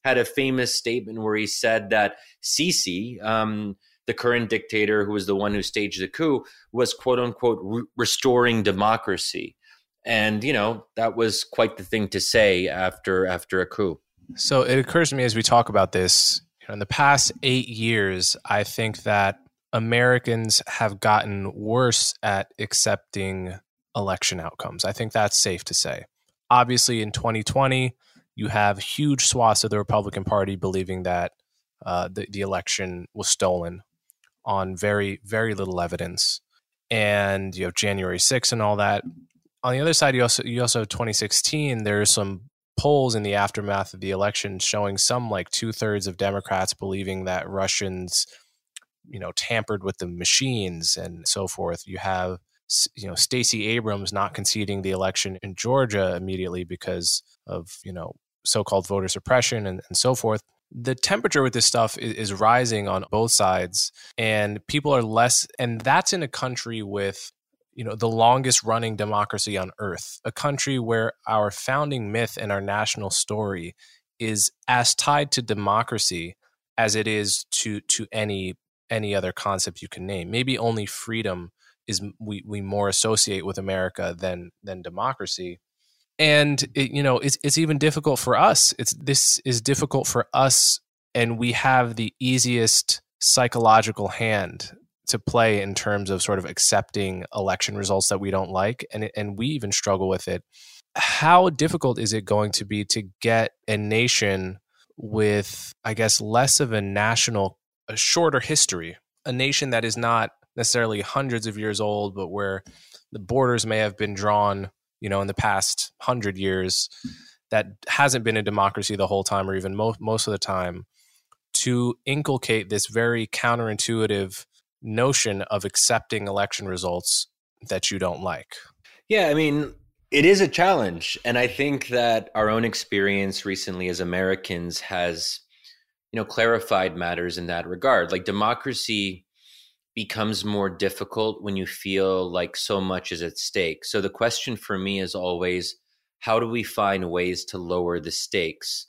had a famous statement where he said that Sisi, um, the current dictator who was the one who staged the coup, was quote unquote re- restoring democracy. And, you know, that was quite the thing to say after after a coup. So it occurs to me as we talk about this, you know, in the past eight years, I think that Americans have gotten worse at accepting election outcomes. I think that's safe to say. Obviously, in twenty twenty, you have huge swaths of the Republican Party believing that uh, the, the election was stolen on very, very little evidence. And you have January sixth and all that. On the other side, you also you also twenty sixteen, there are some polls in the aftermath of the election showing some like two thirds of Democrats believing that Russians, you know, tampered with the machines and so forth. You have, you know, Stacey Abrams not conceding the election in Georgia immediately because of, you know, so-called voter suppression and, and so forth. The temperature with this stuff is, is rising on both sides, and people are less, and that's in a country with, you know, the longest running democracy on earth, a country where our founding myth and our national story is as tied to democracy as it is to to any any other concept you can name. Maybe only freedom is we, we more associate with America than than democracy. And it, you know, it's it's even difficult for us. It's this is difficult for us, and we have the easiest psychological hand to play in terms of sort of accepting election results that we don't like, and and we even struggle with it. How difficult is it going to be to get a nation with, I guess, less of a national, a shorter history, a nation that is not necessarily hundreds of years old, but where the borders may have been drawn, you know, in the past hundred years, that hasn't been a democracy the whole time, or even most most of the time, to inculcate this very counterintuitive notion of accepting election results that you don't like? Yeah, I mean, it is a challenge. And I think that our own experience recently as Americans has, you know, clarified matters in that regard. Like, democracy becomes more difficult when you feel like so much is at stake. So the question for me is always, how do we find ways to lower the stakes?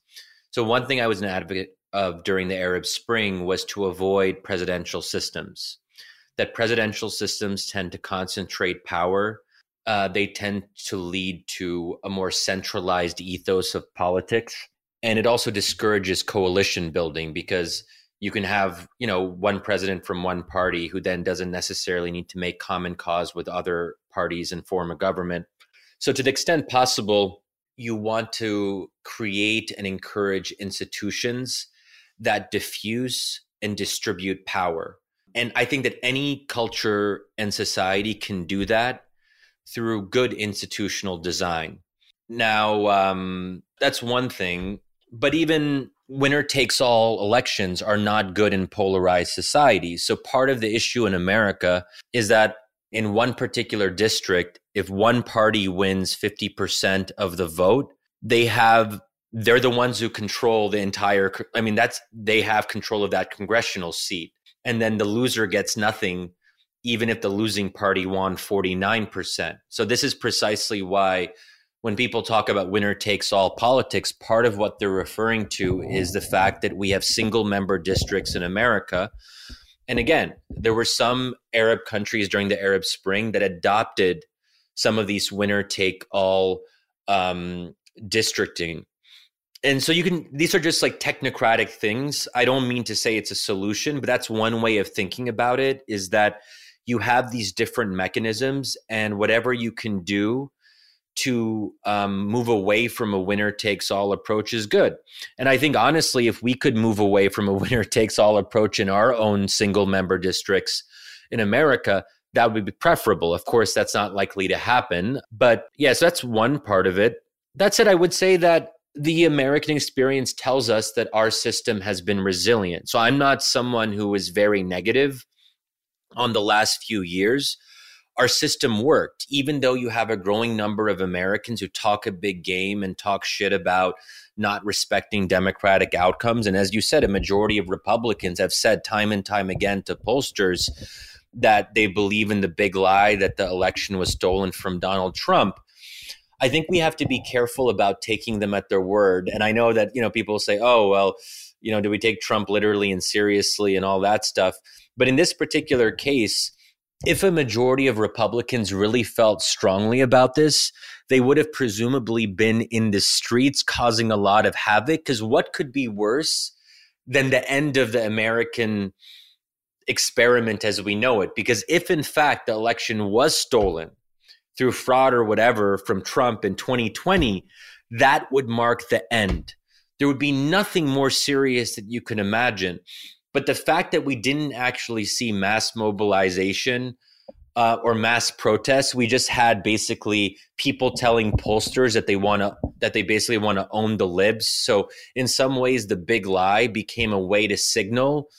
So one thing I was an advocate of during the Arab Spring was to avoid presidential systems, that presidential systems tend to concentrate power. Uh, they tend to lead to a more centralized ethos of politics. And it also discourages coalition building, because you can have, you know, one president from one party who then doesn't necessarily need to make common cause with other parties and form a government. So to the extent possible, you want to create and encourage institutions that diffuse and distribute power. And I think that any culture and society can do that through good institutional design. Now, um, that's one thing, but even winner takes all elections are not good in polarized societies. So part of the issue in America is that in one particular district, if one party wins fifty percent of the vote, they have, they're the ones who control the entire, I mean, that's, they have control of that congressional seat. And then the loser gets nothing, even if the losing party won forty-nine percent. So this is precisely why when people talk about winner takes all politics, part of what they're referring to is the fact that we have single member districts in America. And again, there were some Arab countries during the Arab Spring that adopted some of these winner-take-all um, districting. And so you can, these are just like technocratic things. I don't mean to say it's a solution, but that's one way of thinking about it, is that you have these different mechanisms, and whatever you can do to um, move away from a winner-takes-all approach is good. And I think, honestly, if we could move away from a winner-takes-all approach in our own single-member districts in America, that would be preferable. Of course, that's not likely to happen. But yes, yeah, so that's one part of it. That said, I would say that the American experience tells us that our system has been resilient. So I'm not someone who is very negative on the last few years. Our system worked, even though you have a growing number of Americans who talk a big game and talk shit about not respecting democratic outcomes. And as you said, a majority of Republicans have said time and time again to pollsters that they believe in the big lie that the election was stolen from Donald Trump. I think we have to be careful about taking them at their word. And I know that, you know, people say, oh, well, you know, do we take Trump literally and seriously and all that stuff? But in this particular case, if a majority of Republicans really felt strongly about this, they would have presumably been in the streets causing a lot of havoc, because what could be worse than the end of the American experiment as we know it? Because if, in fact, the election was stolen through fraud or whatever from Trump in twenty twenty, that would mark the end. There would be nothing more serious that you can imagine. But the fact that we didn't actually see mass mobilization uh, or mass protests, we just had basically people telling pollsters that they want to, that they basically want to own the libs. So in some ways, the big lie became a way to signal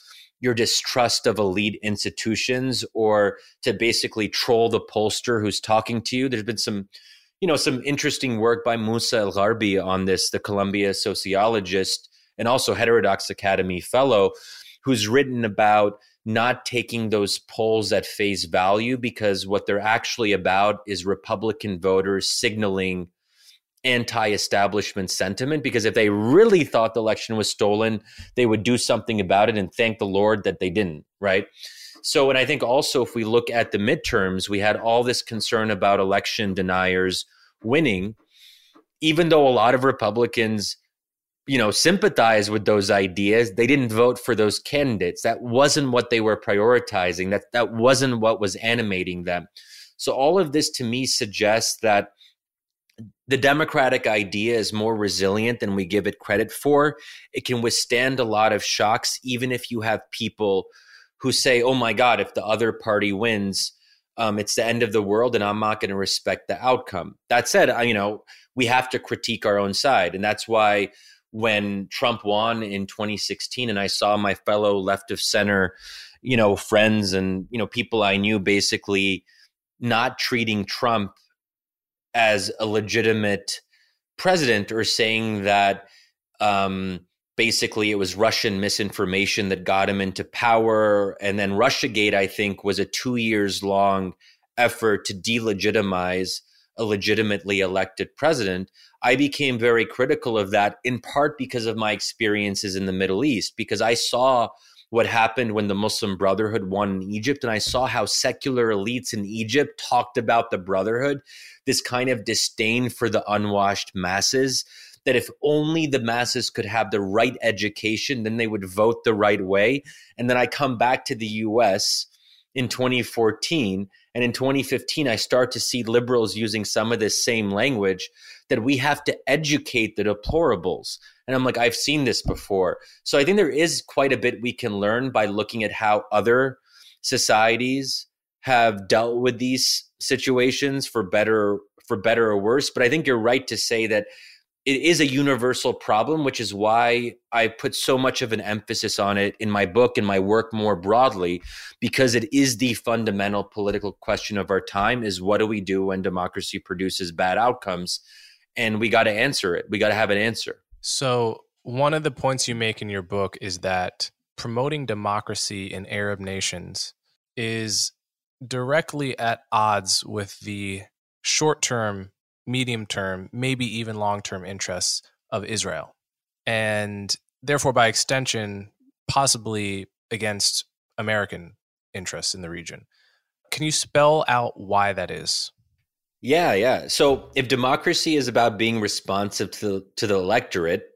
your distrust of elite institutions, or to basically troll the pollster who's talking to you. There's been some, you know, some interesting work by Musa El-Gharbi on this, the Columbia sociologist and also Heterodox Academy fellow, who's written about not taking those polls at face value, because what they're actually about is Republican voters signaling anti-establishment sentiment. Because if they really thought the election was stolen, they would do something about it, and thank the Lord that they didn't, right? So, and I think also if we look at the midterms, we had all this concern about election deniers winning, even though a lot of Republicans, you know, sympathize with those ideas. They didn't vote for those candidates. That wasn't what they were prioritizing. That that wasn't what was animating them. So all of this to me suggests that the democratic idea is more resilient than we give it credit for. It can withstand a lot of shocks, even if you have people who say, oh my God, if the other party wins, um, it's the end of the world and I'm not going to respect the outcome. That said, I, you know, we have to critique our own side. And that's why when Trump won in twenty sixteen, and I saw my fellow left of center, you know, friends and, you know, people I knew basically not treating Trump as a legitimate president, or saying that um, basically it was Russian misinformation that got him into power. And then Russiagate, I think, was a two years long effort to delegitimize a legitimately elected president, I became very critical of that, in part because of my experiences in the Middle East, because I saw what happened when the Muslim Brotherhood won in Egypt. And I saw how secular elites in Egypt talked about the Brotherhood, this kind of disdain for the unwashed masses, that if only the masses could have the right education, then they would vote the right way. And then I come back to the U S in twenty fourteen, and in twenty fifteen, I start to see liberals using some of this same language, that we have to educate the deplorables. And I'm like, I've seen this before. So I think there is quite a bit we can learn by looking at how other societies have dealt with these situations, for better, for better or worse. But I think you're right to say that it is a universal problem, which is why I put so much of an emphasis on it in my book and my work more broadly, because it is the fundamental political question of our time, is what do we do when democracy produces bad outcomes? And we got to answer it. We got to have an answer. So one of the points you make in your book is that promoting democracy in Arab nations is directly at odds with the short-term, medium-term, maybe even long-term interests of Israel, and therefore, by extension, possibly against American interests in the region. Can you spell out why that is? Yeah, yeah. So if democracy is about being responsive to the, to the electorate,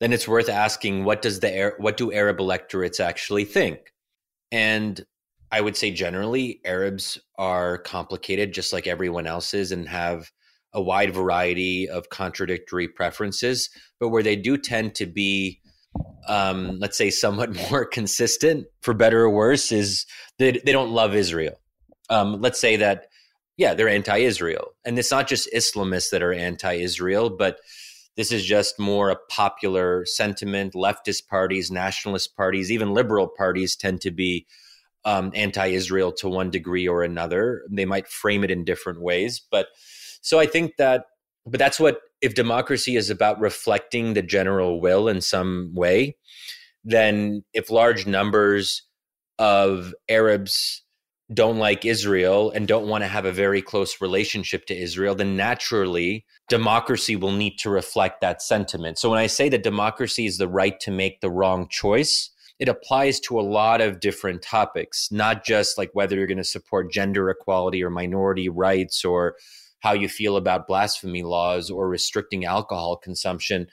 then it's worth asking, what does the what do Arab electorates actually think? And I would say generally, Arabs are complicated, just like everyone else is, and have a wide variety of contradictory preferences, but where they do tend to be, um, let's say, somewhat more consistent, for better or worse, is they, they don't love Israel. Um, let's say that, yeah, they're anti-Israel. And it's not just Islamists that are anti-Israel, but this is just more a popular sentiment. Leftist parties, nationalist parties, even liberal parties tend to be um, anti-Israel to one degree or another. They might frame it in different ways, but So I think that, but that's what, if democracy is about reflecting the general will in some way, then if large numbers of Arabs don't like Israel and don't want to have a very close relationship to Israel, then naturally democracy will need to reflect that sentiment. So when I say that democracy is the right to make the wrong choice, it applies to a lot of different topics, not just like whether you're going to support gender equality or minority rights, or how you feel about blasphemy laws or restricting alcohol consumption.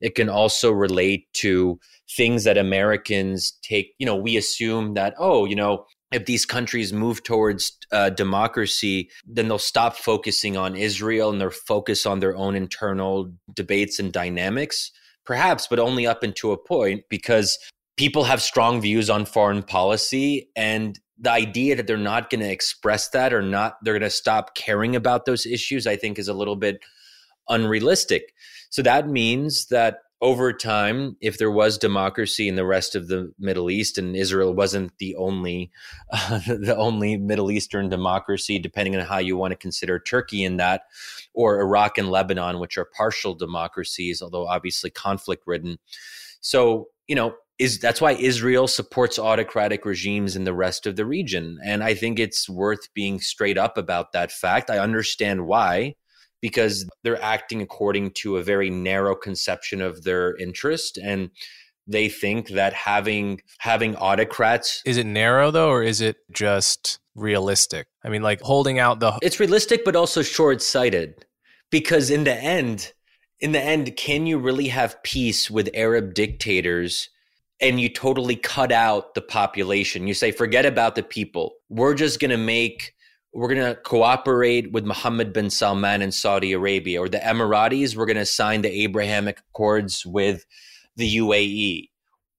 It can also relate to things that Americans take, you know, we assume that, oh, you know, if these countries move towards uh, democracy, then they'll stop focusing on Israel and they'll focus on their own internal debates and dynamics, perhaps, but only up until a point, because people have strong views on foreign policy, and the idea that they're not going to express that, or not, they're going to stop caring about those issues, I think is a little bit unrealistic. So that means that over time, if there was democracy in the rest of the Middle East, and Israel wasn't the only, uh, the only Middle Eastern democracy, depending on how you want to consider Turkey in that, or Iraq and Lebanon, which are partial democracies, although obviously conflict-ridden. So, you know, Is that's why Israel supports autocratic regimes in the rest of the region. And I think it's worth being straight up about that fact. I understand why, because they're acting according to a very narrow conception of their interest. And they think that having having autocrats... Is it narrow, though, or is it just realistic? I mean, like holding out the... It's realistic, but also short-sighted, because in the end, in the end, can you really have peace with Arab dictators and you totally cut out the population? You say, forget about the people. We're just going to make, we're going to cooperate with Mohammed bin Salman in Saudi Arabia, or the Emiratis. We're going to sign the Abrahamic Accords with the U A E.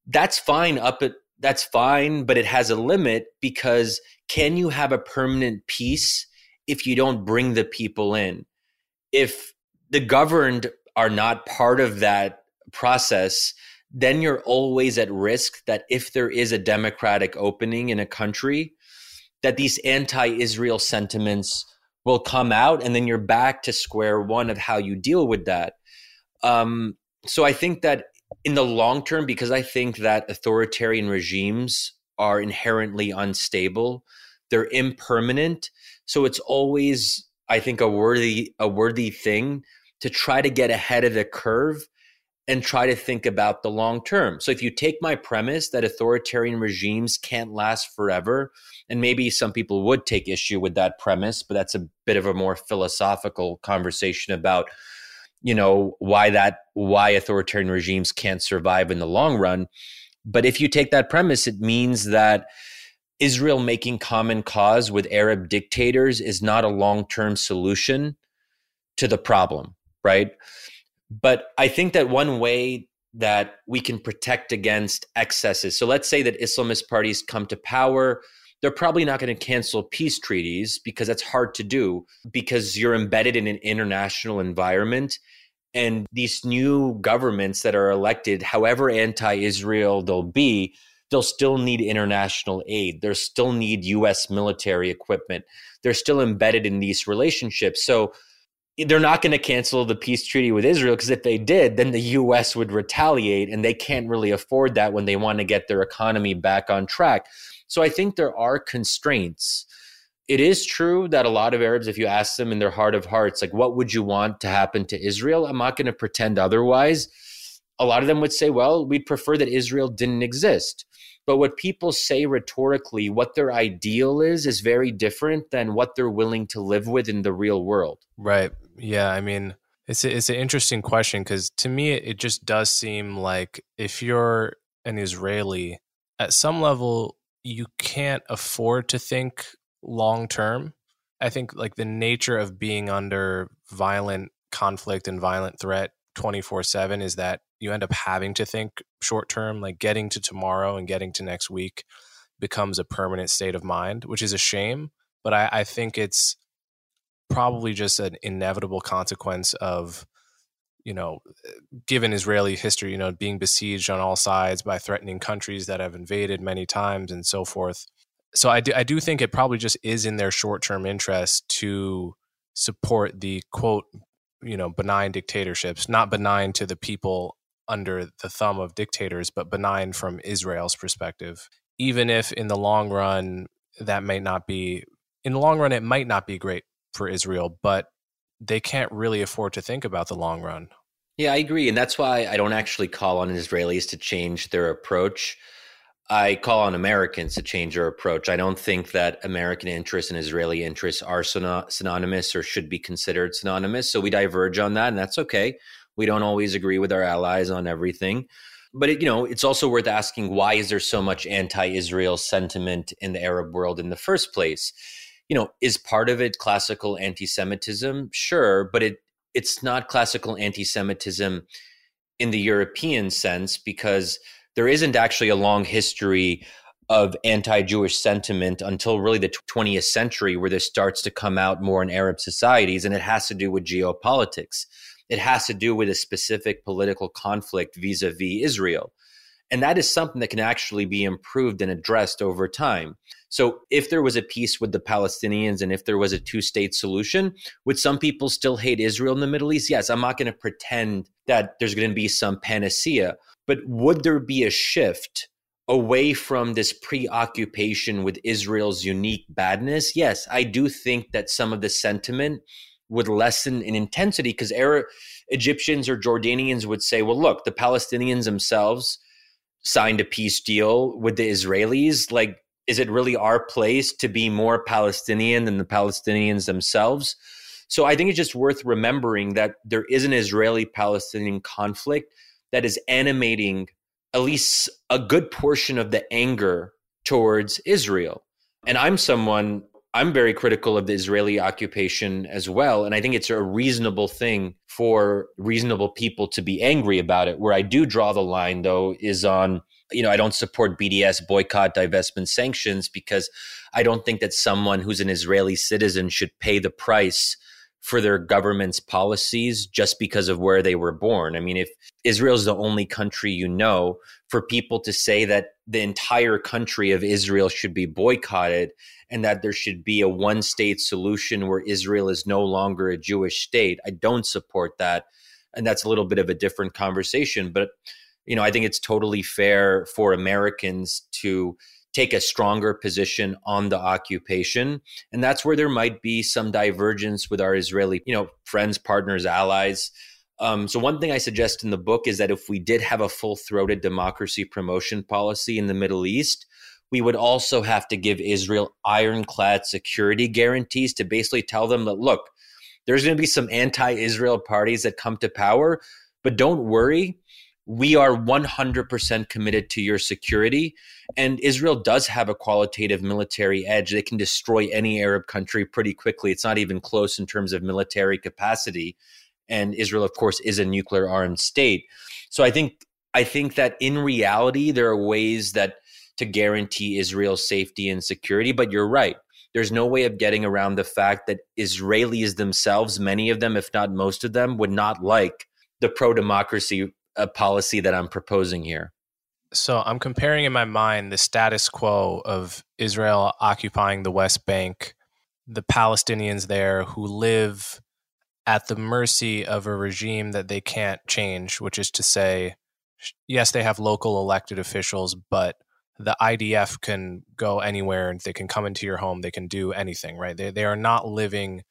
That's fine up at, that's fine, but it has a limit, because can you have a permanent peace if you don't bring the people in? If the governed are not part of that process, then you're always at risk that if there is a democratic opening in a country, that these anti-Israel sentiments will come out, and then you're back to square one of how you deal with that. Um, so I think that in the long term, because I think that authoritarian regimes are inherently unstable, they're impermanent. So it's always I think, a worthy a worthy thing to try to get ahead of the curve and try to think about the long term. So if you take my premise that authoritarian regimes can't last forever, and maybe some people would take issue with that premise, but that's a bit of a more philosophical conversation about, you know, why that why authoritarian regimes can't survive in the long run. But if you take that premise, it means that Israel making common cause with Arab dictators is not a long-term solution to the problem, right? But I think that one way that we can protect against excesses, so let's say that Islamist parties come to power, they're probably not going to cancel peace treaties because that's hard to do because you're embedded in an international environment. And these new governments that are elected, however anti-Israel they'll be, they'll still need international aid. They'll still need U S military equipment. They're still embedded in these relationships. So they're not going to cancel the peace treaty with Israel because if they did, then the U S would retaliate, and they can't really afford that when they want to get their economy back on track. So I think there are constraints. It is true that a lot of Arabs, if you ask them in their heart of hearts, like, what would you want to happen to Israel? I'm not going to pretend otherwise. A lot of them would say, well, we'd prefer that Israel didn't exist. But what people say rhetorically, what their ideal is, is very different than what they're willing to live with in the real world. Right. Yeah. I mean, it's a, it's an interesting question because to me, it just does seem like if you're an Israeli, at some level, you can't afford to think long term. I think like the nature of being under violent conflict and violent threat twenty-four seven is that you end up having to think short term, like getting to tomorrow and getting to next week becomes a permanent state of mind, which is a shame. But I, I think it's probably just an inevitable consequence of, you know, given Israeli history, you know, being besieged on all sides by threatening countries that have invaded many times and so forth. So I do, I do think it probably just is in their short-term interest to support the, quote, you know, benign dictatorships, not benign to the people under the thumb of dictators, but benign from Israel's perspective. Even if in the long run, that may not be, in the long run, it might not be great for Israel, but they can't really afford to think about the long run. Yeah, I agree. And that's why I don't actually call on Israelis to change their approach. I call on Americans to change their approach. I don't think that American interests and Israeli interests are syn- synonymous or should be considered synonymous. So we diverge on that, and that's okay. We don't always agree with our allies on everything. But it, you know, it's also worth asking, why is there so much anti-Israel sentiment in the Arab world in the first place? You know, is part of it classical anti-Semitism? Sure, but it it's not classical anti-Semitism in the European sense because there isn't actually a long history of anti-Jewish sentiment until really the twentieth century, where this starts to come out more in Arab societies, and it has to do with geopolitics. It has to do with a specific political conflict vis-a-vis Israel. And that is something that can actually be improved and addressed over time. So if there was a peace with the Palestinians and if there was a two-state solution, would some people still hate Israel in the Middle East? Yes, I'm not going to pretend that there's going to be some panacea. But would there be a shift away from this preoccupation with Israel's unique badness? Yes, I do think that some of the sentiment would lessen in intensity because Arab Egyptians or Jordanians would say, well, look, the Palestinians themselves signed a peace deal with the Israelis. Like, is it really our place to be more Palestinian than the Palestinians themselves? So I think it's just worth remembering that there is an Israeli-Palestinian conflict that is animating at least a good portion of the anger towards Israel. And I'm someone, I'm very critical of the Israeli occupation as well. And I think it's a reasonable thing for reasonable people to be angry about it. Where I do draw the line, though, is on, you know, I don't support B D S, boycott, divestment, sanctions, because I don't think that someone who's an Israeli citizen should pay the price for their government's policies just because of where they were born. I mean, if Israel's the only country you know, for people to say that the entire country of Israel should be boycotted and that there should be a one-state solution where Israel is no longer a Jewish state, I don't support that. And that's a little bit of a different conversation. But, you know, I think it's totally fair for Americans to take a stronger position on the occupation. And that's where there might be some divergence with our Israeli, you know, friends, partners, allies. Um, so one thing I suggest in the book is that if we did have a full-throated democracy promotion policy in the Middle East, we would also have to give Israel ironclad security guarantees to basically tell them that, look, there's going to be some anti-Israel parties that come to power, but don't worry, we are one hundred percent committed to your security. And Israel does have a qualitative military edge. They can destroy any Arab country pretty quickly. It's not even close in terms of military capacity. And Israel, of course, is a nuclear armed state. So I think I think that in reality, there are ways that to guarantee Israel's safety and security. But you're right. There's no way of getting around the fact that Israelis themselves, many of them, if not most of them, would not like the pro-democracy uh, policy that I'm proposing here. So I'm comparing in my mind the status quo of Israel occupying the West Bank, the Palestinians there who live at the mercy of a regime that they can't change, which is to say, yes, they have local elected officials, but the I D F can go anywhere and they can come into your home. They can do anything, right? They they are not living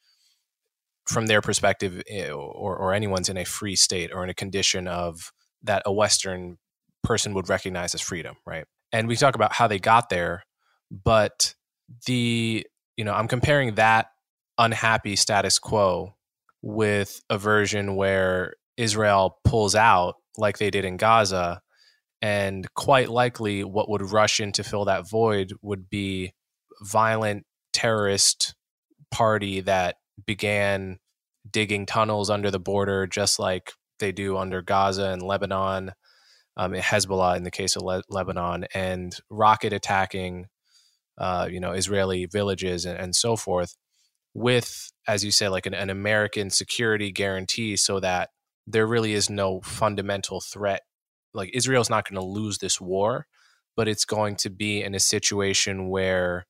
from their perspective or, or anyone's in a free state or in a condition of that a Western person would recognize as freedom, right? And we talk about how they got there, but the, you know, I'm comparing that unhappy status quo with a version where Israel pulls out like they did in Gaza. And quite likely what would rush in to fill that void would be violent terrorist party that began digging tunnels under the border, just like they do under Gaza and Lebanon, um, Hezbollah in the case of Le- Lebanon, and rocket attacking, uh, you know, Israeli villages and, and so forth with, as you say, like an, an American security guarantee so that there really is no fundamental threat. Like Israel's not going to lose this war, but it's going to be in a situation where,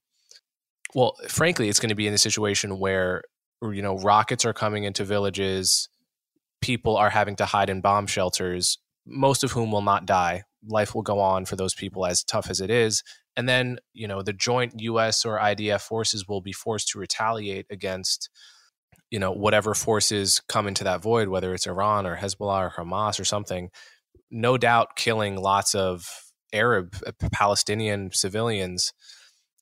well, frankly, it's going to be in a situation where, you know, rockets are coming into villages, people are having to hide in bomb shelters, most of whom will not die. Life will go on for those people as tough as it is. And then, you know, the joint U S or I D F forces will be forced to retaliate against, you know, whatever forces come into that void, whether it's Iran or Hezbollah or Hamas or something. No doubt killing lots of Arab, Palestinian civilians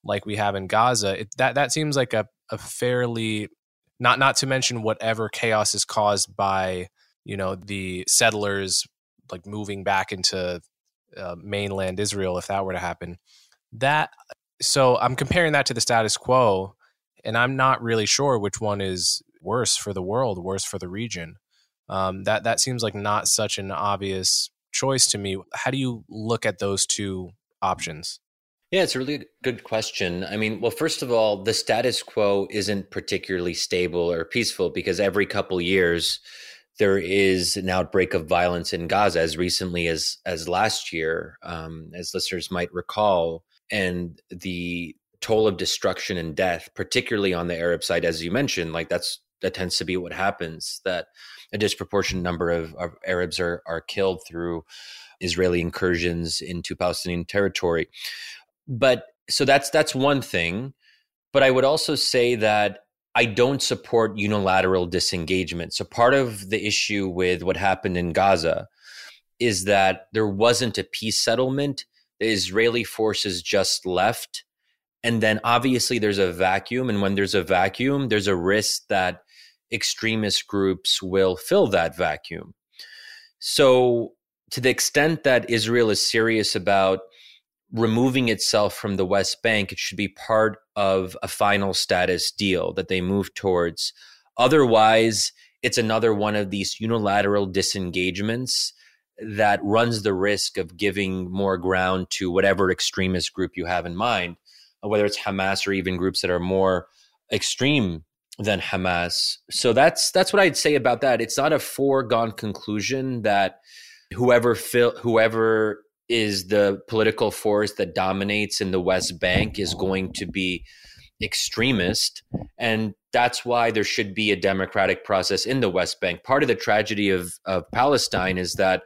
like we have in Gaza. It, that that seems like a, a fairly, not not to mention whatever chaos is caused by, you know, the settlers like moving back into uh, mainland Israel, if that were to happen. That so I'm comparing that to the status quo, and I'm not really sure which one is worse for the world, worse for the region. Um, that that seems like not such an obvious choice to me. How do you look at those two options? Yeah, it's a really good question. I mean, well, first of all, the status quo isn't particularly stable or peaceful because every couple years there is an outbreak of violence in Gaza as recently as as last year, um, as listeners might recall, and the toll of destruction and death, particularly on the Arab side, as you mentioned, like that's that tends to be what happens, that a disproportionate number of, of Arabs are, are killed through Israeli incursions into Palestinian territory. But so that's that's one thing. But I would also say that I don't support unilateral disengagement. So part of the issue with what happened in Gaza is that there wasn't a peace settlement. The Israeli forces just left. And then obviously there's a vacuum. And when there's a vacuum, there's a risk that extremist groups will fill that vacuum. So to the extent that Israel is serious about removing itself from the West Bank, it should be part of a final status deal that they move towards. Otherwise, it's another one of these unilateral disengagements that runs the risk of giving more ground to whatever extremist group you have in mind, whether it's Hamas or even groups that are more extreme than Hamas. So that's that's what I'd say about that. It's not a foregone conclusion that whoever fil- whoever is the political force that dominates in the West Bank is going to be extremist. And that's why there should be a democratic process in the West Bank. Part of the tragedy of, of Palestine is that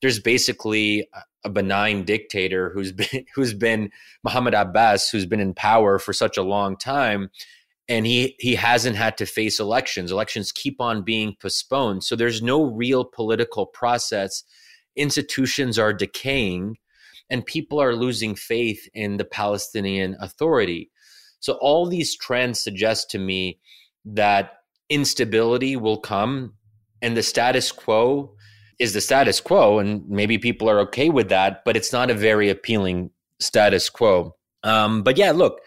there's basically a benign dictator who's been who's been Mohammed Abbas, who's been in power for such a long time, and he he hasn't had to face elections. Elections keep on being postponed. So there's no real political process. Institutions are decaying, and people are losing faith in the Palestinian Authority. So all these trends suggest to me that instability will come, and the status quo is the status quo, and maybe people are okay with that, but it's not a very appealing status quo. Um, but yeah, look,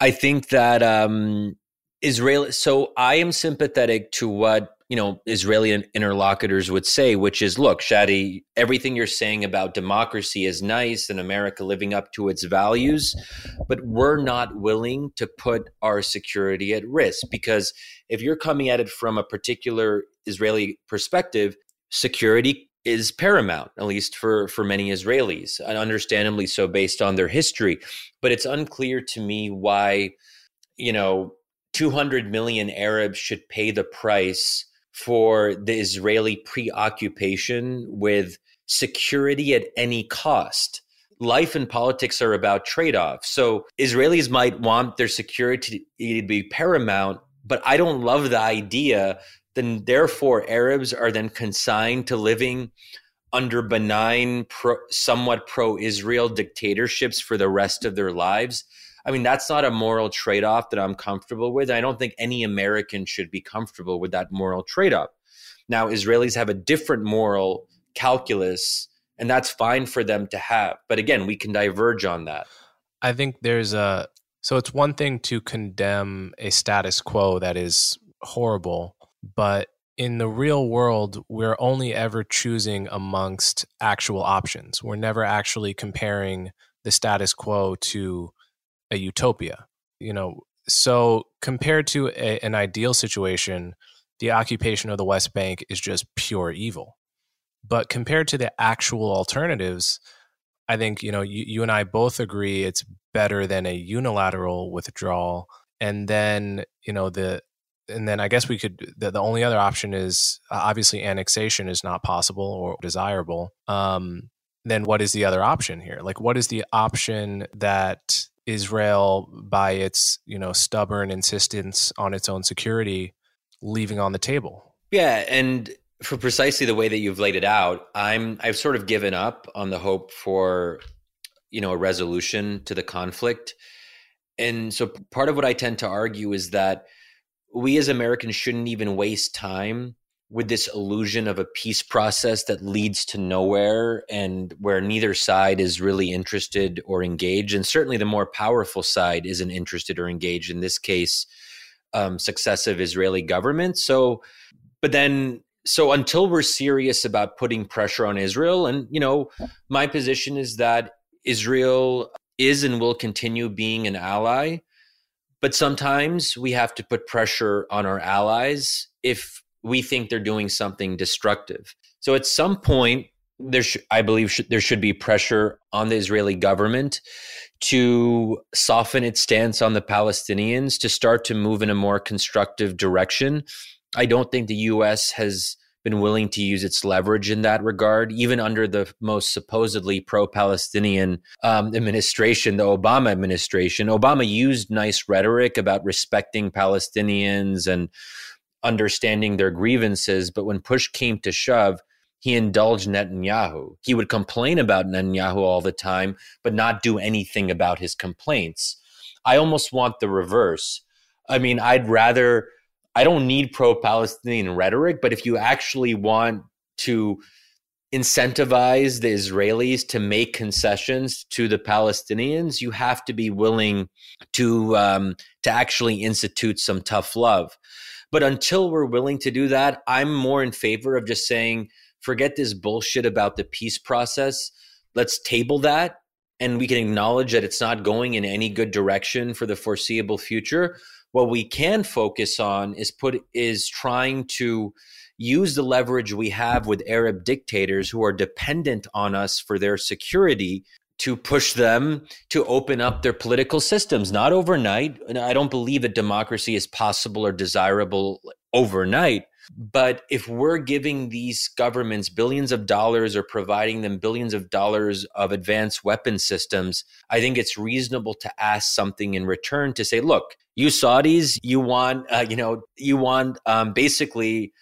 I think that um, Israel, so I am sympathetic to what, you know, Israeli interlocutors would say, which is, look, Shadi, everything you're saying about democracy is nice and America living up to its values, but we're not willing to put our security at risk, because if you're coming at it from a particular Israeli perspective, security is paramount, at least for, for many Israelis, and understandably so based on their history. But it's unclear to me why, you know, two hundred million Arabs should pay the price for the Israeli preoccupation with security at any cost. Life and politics are about trade-offs. So Israelis might want their security to be paramount, but I don't love the idea that therefore Arabs are then consigned to living under benign, pro, somewhat pro-Israel dictatorships for the rest of their lives. I mean, that's not a moral trade-off that I'm comfortable with. I don't think any American should be comfortable with that moral trade-off. Now, Israelis have a different moral calculus, and that's fine for them to have. But again, we can diverge on that. I think there's a... So it's one thing to condemn a status quo that is horrible, but in the real world, we're only ever choosing amongst actual options. We're never actually comparing the status quo to a utopia, you know. So compared to a, an ideal situation, the occupation of the West Bank is just pure evil. But compared to the actual alternatives, I think, you know, you, you and I both agree it's better than a unilateral withdrawal. And then, you know, the and then I guess we could the, the only other option is uh, obviously annexation is not possible or desirable. Um, then what is the other option here? Like, what is the option that Israel, by its, you know, stubborn insistence on its own security, leaving on the table? Yeah, and for precisely the way that you've laid it out, I'm I've sort of given up on the hope for, you know, a resolution to the conflict. And so part of what I tend to argue is that we as Americans shouldn't even waste time with this illusion of a peace process that leads to nowhere and where neither side is really interested or engaged. And certainly the more powerful side isn't interested or engaged, in this case, um, successive Israeli governments. So, but then, so until we're serious about putting pressure on Israel, and, you know, my position is that Israel is and will continue being an ally, but sometimes we have to put pressure on our allies if we think they're doing something destructive. So at some point, there sh- I believe sh- there should be pressure on the Israeli government to soften its stance on the Palestinians, to start to move in a more constructive direction. I don't think the U S has been willing to use its leverage in that regard, even under the most supposedly pro-Palestinian um, administration, the Obama administration. Obama used nice rhetoric about respecting Palestinians and understanding their grievances, but when push came to shove, he indulged Netanyahu. He would complain about Netanyahu all the time, but not do anything about his complaints. I almost want the reverse. I mean, I'd rather, I don't need pro-Palestinian rhetoric, but if you actually want to incentivize the Israelis to make concessions to the Palestinians, you have to be willing to um, to actually institute some tough love. But until we're willing to do that, I'm more in favor of just saying, forget this bullshit about the peace process. Let's table that, and we can acknowledge that it's not going in any good direction for the foreseeable future. What we can focus on is put is trying to use the leverage we have with Arab dictators who are dependent on us for their security to push them to open up their political systems, not overnight. And I don't believe that democracy is possible or desirable overnight, But if we're giving these governments billions of dollars or providing them billions of dollars of advanced weapon systems, I think it's reasonable to ask something in return, to say, look, you Saudis, you want, uh, you know, you want um, basically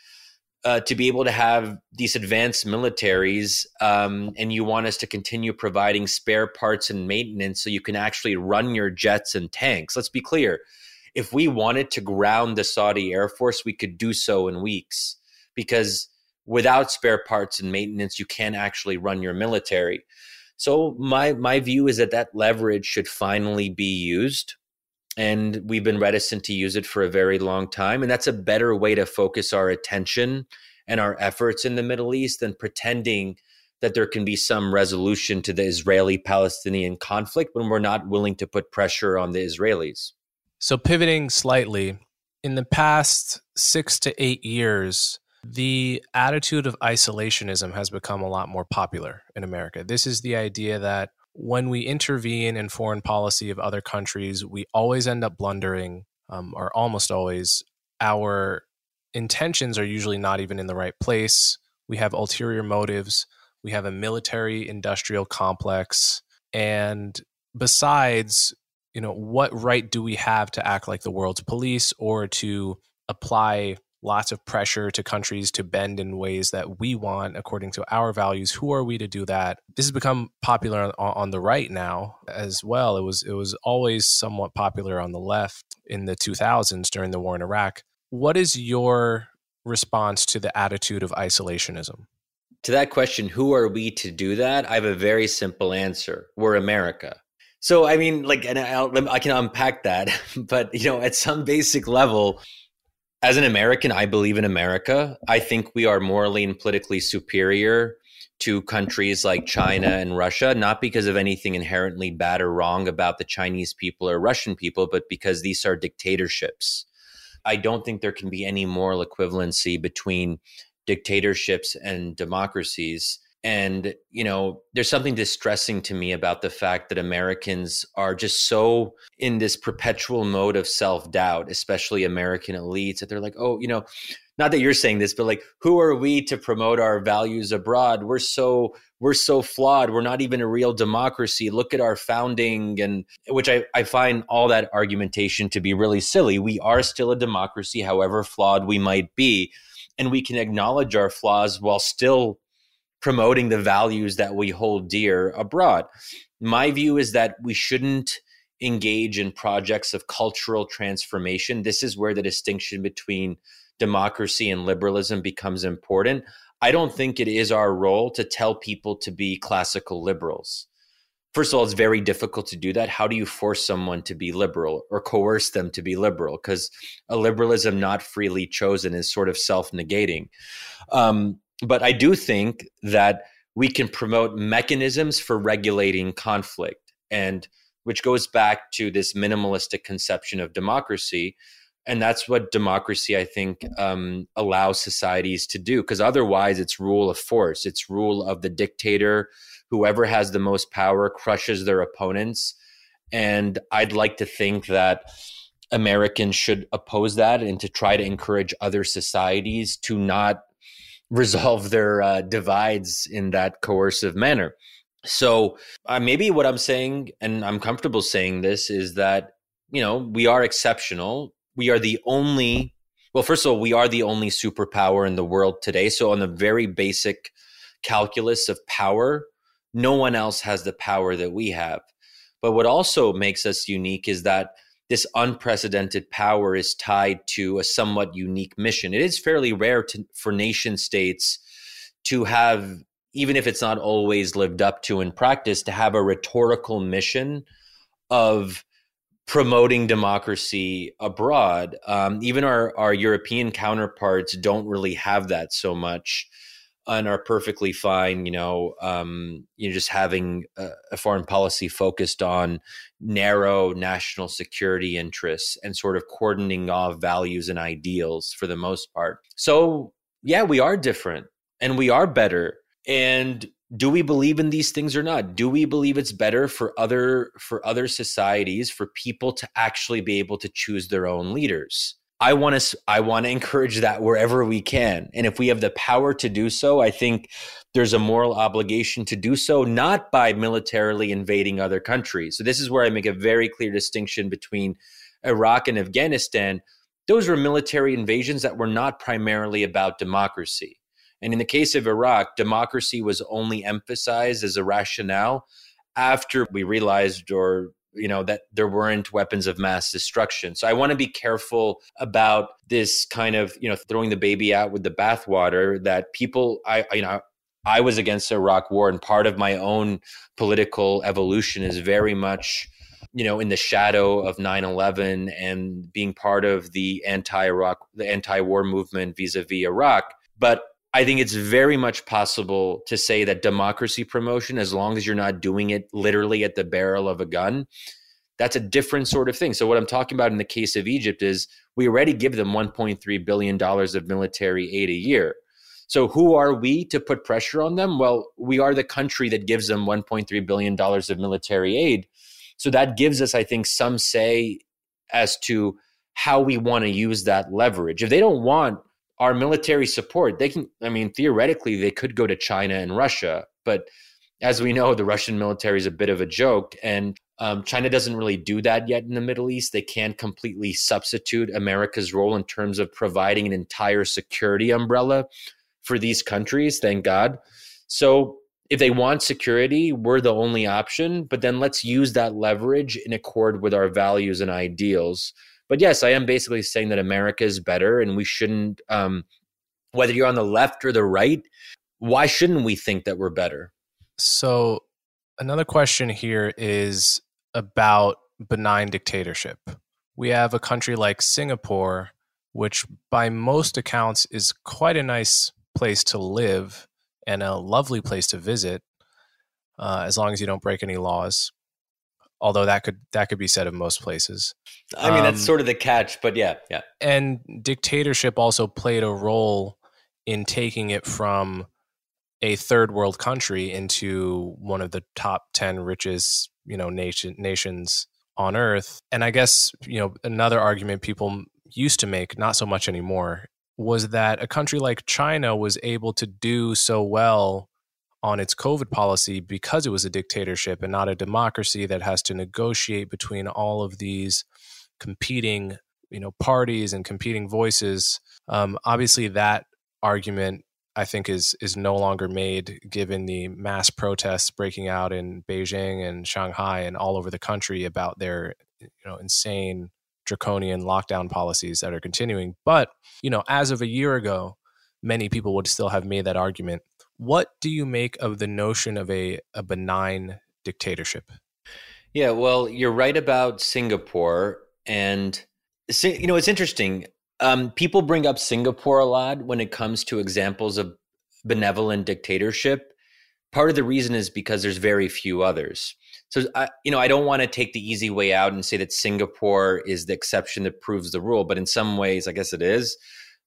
Uh, to be able to have these advanced militaries, um, and you want us to continue providing spare parts and maintenance so you can actually run your jets and tanks. Let's be clear. If we wanted to ground the Saudi Air Force, we could do so in weeks, because without spare parts and maintenance, you can't actually run your military. So my, my view is that that leverage should finally be used. And we've been reticent to use it for a very long time. And that's a better way to focus our attention and our efforts in the Middle East than pretending that there can be some resolution to the Israeli-Palestinian conflict when we're not willing to put pressure on the Israelis. So pivoting slightly, in the past six to eight years, the attitude of isolationism has become a lot more popular in America. This is the idea that when we intervene in foreign policy of other countries, we always end up blundering, um, or almost always. Our intentions are usually not even in the right place. We have ulterior motives. We have a military-industrial complex. And besides, you know, what right do we have to act like the world's police or to apply lots of pressure to countries to bend in ways that we want according to our values? Who are we to do that? This has become popular on, on the right now as well. It was it was always somewhat popular on the left in the two thousands during the war in Iraq. What is your response to the attitude of isolationism? To that question, who are we to do that? I have a very simple answer. We're America. So, I mean, like, and I, I can unpack that, but, you know, at some basic level, as an American, I believe in America. I think we are morally and politically superior to countries like China and Russia, not because of anything inherently bad or wrong about the Chinese people or Russian people, but because these are dictatorships. I don't think there can be any moral equivalency between dictatorships and democracies. And, you know, there's something distressing to me about the fact that Americans are just so in this perpetual mode of self-doubt, especially American elites, that they're like, oh, you know, not that you're saying this, but like, who are we to promote our values abroad? We're so we're so flawed. We're not even a real democracy. Look at our founding, and which I, I find all that argumentation to be really silly. We are still a democracy, however flawed we might be, and we can acknowledge our flaws while still promoting the values that we hold dear abroad. My view is that we shouldn't engage in projects of cultural transformation. This is where the distinction between democracy and liberalism becomes important. I don't think it is our role to tell people to be classical liberals. First of all, it's very difficult to do that. How do you force someone to be liberal or coerce them to be liberal? Because a liberalism not freely chosen is sort of self-negating. Um, But I do think that we can promote mechanisms for regulating conflict, and which goes back to this minimalistic conception of democracy. And that's what democracy, I think, um, allows societies to do, because otherwise it's rule of force. It's rule of the dictator. Whoever has the most power crushes their opponents. And I'd like to think that Americans should oppose that and to try to encourage other societies to not resolve their uh, divides in that coercive manner. So uh, maybe what I'm saying, and I'm comfortable saying this, is that, you know, we are exceptional. We are the only, well, first of all, we are the only superpower in the world today. So on the very basic calculus of power, no one else has the power that we have. But what also makes us unique is that this unprecedented power is tied to a somewhat unique mission. It is fairly rare to, for nation states to have, even if it's not always lived up to in practice, to have a rhetorical mission of promoting democracy abroad. Um, even our, our European counterparts don't really have that so much, and are perfectly fine, you know, um, you know, just having a, a foreign policy focused on narrow national security interests and sort of cordoning off values and ideals for the most part. So, yeah, we are different and we are better. And do we believe in these things or not? Do we believe it's better for other for other societies, for people to actually be able to choose their own leaders? I want to I want to encourage that wherever we can. And if we have the power to do so, I think there's a moral obligation to do so, not by militarily invading other countries. So this is where I make a very clear distinction between Iraq and Afghanistan. Those were military invasions that were not primarily about democracy. And in the case of Iraq, democracy was only emphasized as a rationale after we realized or you know, that there weren't weapons of mass destruction. So I want to be careful about this kind of, you know, throwing the baby out with the bathwater that people, I, you know, I was against the Iraq war, and part of my own political evolution is very much, you know, in the shadow of nine eleven and being part of the anti-Iraq, the anti-war movement vis-a-vis Iraq. But I think it's very much possible to say that democracy promotion, as long as you're not doing it literally at the barrel of a gun, that's a different sort of thing. So what I'm talking about in the case of Egypt is we already give them one point three billion dollars of military aid a year. So who are we to put pressure on them? Well, we are the country that gives them one point three billion dollars of military aid. So that gives us, I think, some say as to how we want to use that leverage. If they don't want our military support, they can, I mean, theoretically, they could go to China and Russia. But as we know, the Russian military is a bit of a joke. And um, China doesn't really do that yet in the Middle East. They can't completely substitute America's role in terms of providing an entire security umbrella for these countries, thank God. So if they want security, we're the only option. But then let's use that leverage in accord with our values and ideals. But yes, I am basically saying that America is better and we shouldn't, um, whether you're on the left or the right, why shouldn't we think that we're better? So another question here is about benign dictatorship. We have a country like Singapore, which by most accounts is quite a nice place to live and a lovely place to visit, uh, as long as you don't break any laws. Although that could that could be said of most places. I mean, um, that's sort of the catch, but yeah, yeah. And dictatorship also played a role in taking it from a third world country into one of the top ten richest, you know, nation, nations on earth. And I guess, you know, another argument people used to make, not so much anymore, was that a country like China was able to do so well on its COVID policy because it was a dictatorship and not a democracy that has to negotiate between all of these competing, you know, parties and competing voices. Um, obviously, that argument, I think, is is no longer made given the mass protests breaking out in Beijing and Shanghai and all over the country about their, you know, insane draconian lockdown policies that are continuing. But, you know, as of a year ago, many people would still have made that argument. What do you make of the notion of a, a benign dictatorship? Yeah, well, you're right about Singapore. And, you know, it's interesting. Um, people bring up Singapore a lot when it comes to examples of benevolent dictatorship. Part of the reason is because there's very few others. So, I, you know, I don't want to take the easy way out and say that Singapore is the exception that proves the rule. But in some ways, I guess it is.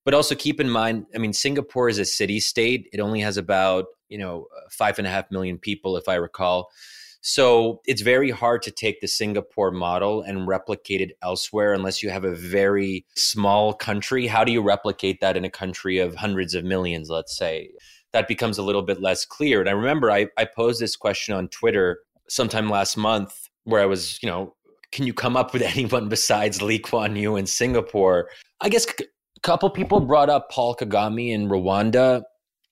But also keep in mind, I mean, Singapore is a city state. It only has about, you know, five and a half million people, if I recall. So it's very hard to take the Singapore model and replicate it elsewhere unless you have a very small country. How do you replicate that in a country of hundreds of millions, let's say? That becomes a little bit less clear. And I remember I, I posed this question on Twitter sometime last month where I was, you know, can you come up with anyone besides Lee Kuan Yew in Singapore? I guess... couple people brought up Paul Kagame in Rwanda,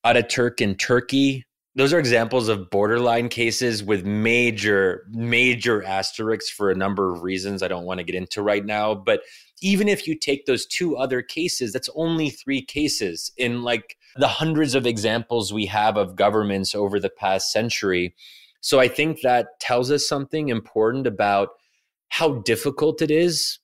Ataturk in Turkey. Those are examples of borderline cases with major, major asterisks for a number of reasons I don't want to get into right now. But even if you take those two other cases, that's only three cases in like the hundreds of examples we have of governments over the past century. So I think that tells us something important about how difficult it is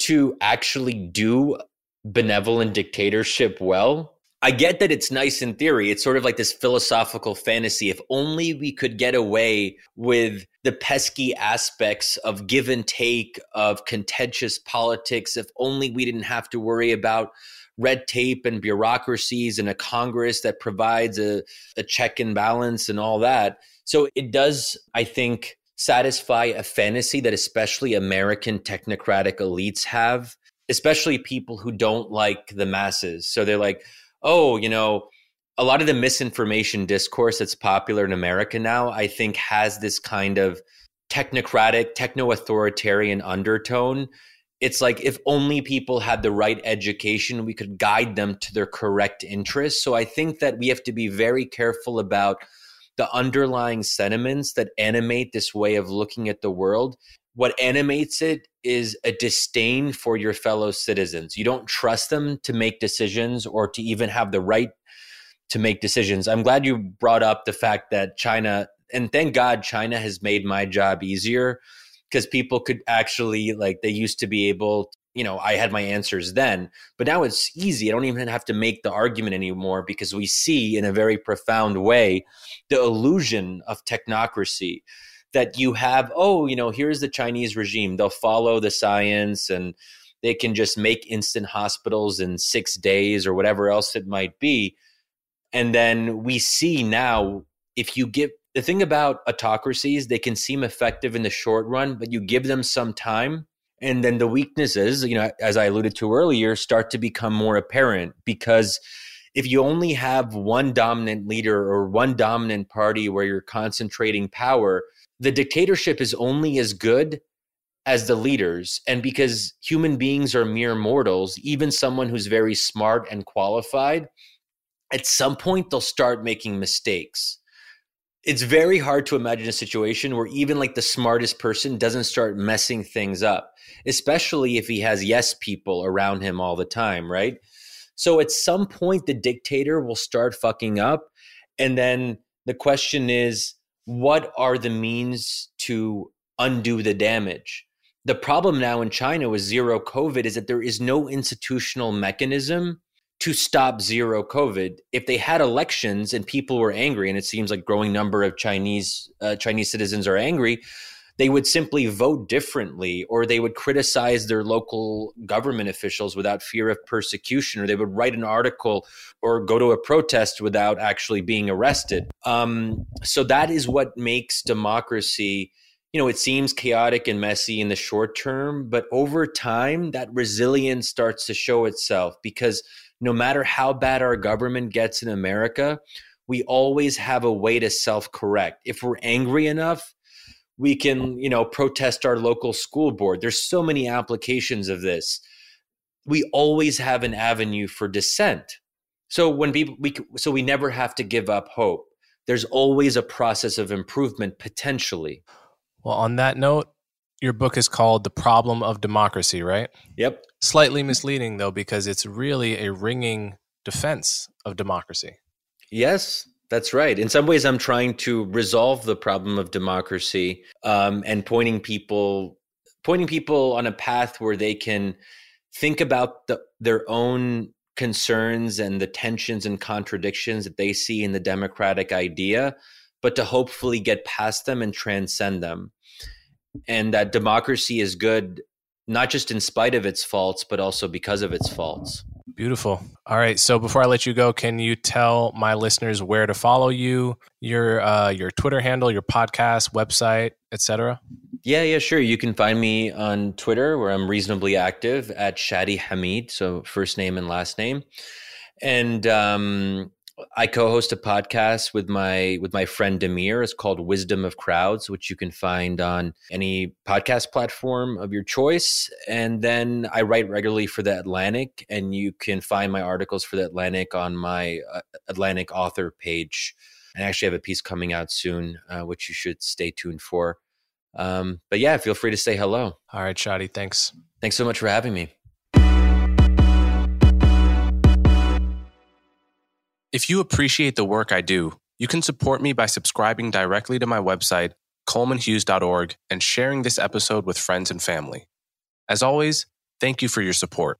to actually do benevolent dictatorship well. I get that it's nice in theory. It's sort of like this philosophical fantasy. If only we could get away with the pesky aspects of give and take, of contentious politics. If only we didn't have to worry about red tape and bureaucracies and a Congress that provides a, a check and balance and all that. So it does, I think, satisfy a fantasy that especially American technocratic elites have especially people who don't like the masses. So they're like, oh, you know, a lot of the misinformation discourse that's popular in America now, I think, has this kind of technocratic, techno-authoritarian undertone. It's like, if only people had the right education, we could guide them to their correct interests. So I think that we have to be very careful about the underlying sentiments that animate this way of looking at the world. What animates it is a disdain for your fellow citizens. You don't trust them to make decisions or to even have the right to make decisions. I'm glad you brought up the fact that China, and thank God China has made my job easier, because people could actually, like, they used to be able, you know, I had my answers then, but now it's easy. I don't even have to make the argument anymore, because we see in a very profound way the illusion of technocracy. That you have, oh, you know, here's the Chinese regime. They'll follow the science and they can just make instant hospitals in six days or whatever else it might be. And then we see now, if you give, the thing about autocracies, they can seem effective in the short run, but you give them some time. And then the weaknesses, you know, as I alluded to earlier, start to become more apparent, because if you only have one dominant leader or one dominant party where you're concentrating power, the dictatorship is only as good as the leaders. And because human beings are mere mortals, even someone who's very smart and qualified, at some point they'll start making mistakes. It's very hard to imagine a situation where even like the smartest person doesn't start messing things up, especially if he has yes people around him all the time, right? So at some point the dictator will start fucking up. And then the question is, what are the means to undo the damage? The problem now in China with zero COVID is that there is no institutional mechanism to stop zero COVID. If they had elections and people were angry, and it seems like growing number of Chinese uh, Chinese citizens are angry, they would simply vote differently, or they would criticize their local government officials without fear of persecution, or they would write an article or go to a protest without actually being arrested. Um, so that is what makes democracy, you know, it seems chaotic and messy in the short term, but over time, that resilience starts to show itself, because no matter how bad our government gets in America, we always have a way to self-correct. If we're angry enough, we can, you know, protest our local school board. There's so many applications of this. We always have an avenue for dissent. So when people, we, so we never have to give up hope. There's always a process of improvement, potentially. Well, on that note, your book is called The Problem of Democracy, right? Yep. Slightly misleading, though, because it's really a ringing defense of democracy. Yes. That's right. In some ways, I'm trying to resolve the problem of democracy um, and pointing people, pointing people on a path where they can think about the, their own concerns and the tensions and contradictions that they see in the democratic idea, but to hopefully get past them and transcend them. And that democracy is good, not just in spite of its faults, but also because of its faults. Beautiful. All right. So before I let you go, can you tell my listeners where to follow you, your uh, your Twitter handle, your podcast, website, et cetera? Yeah, yeah, sure. You can find me on Twitter, where I'm reasonably active, at Shadi Hamid. So first name and last name. And um, I co-host a podcast with my with my friend Demir. It's called Wisdom of Crowds, which you can find on any podcast platform of your choice. And then I write regularly for The Atlantic, and you can find my articles for The Atlantic on my uh, Atlantic author page. And I actually have a piece coming out soon, uh, which you should stay tuned for. Um, but yeah, feel free to say hello. All right, Shadi, thanks. Thanks so much for having me. If you appreciate the work I do, you can support me by subscribing directly to my website, coleman hughes dot org, and sharing this episode with friends and family. As always, thank you for your support.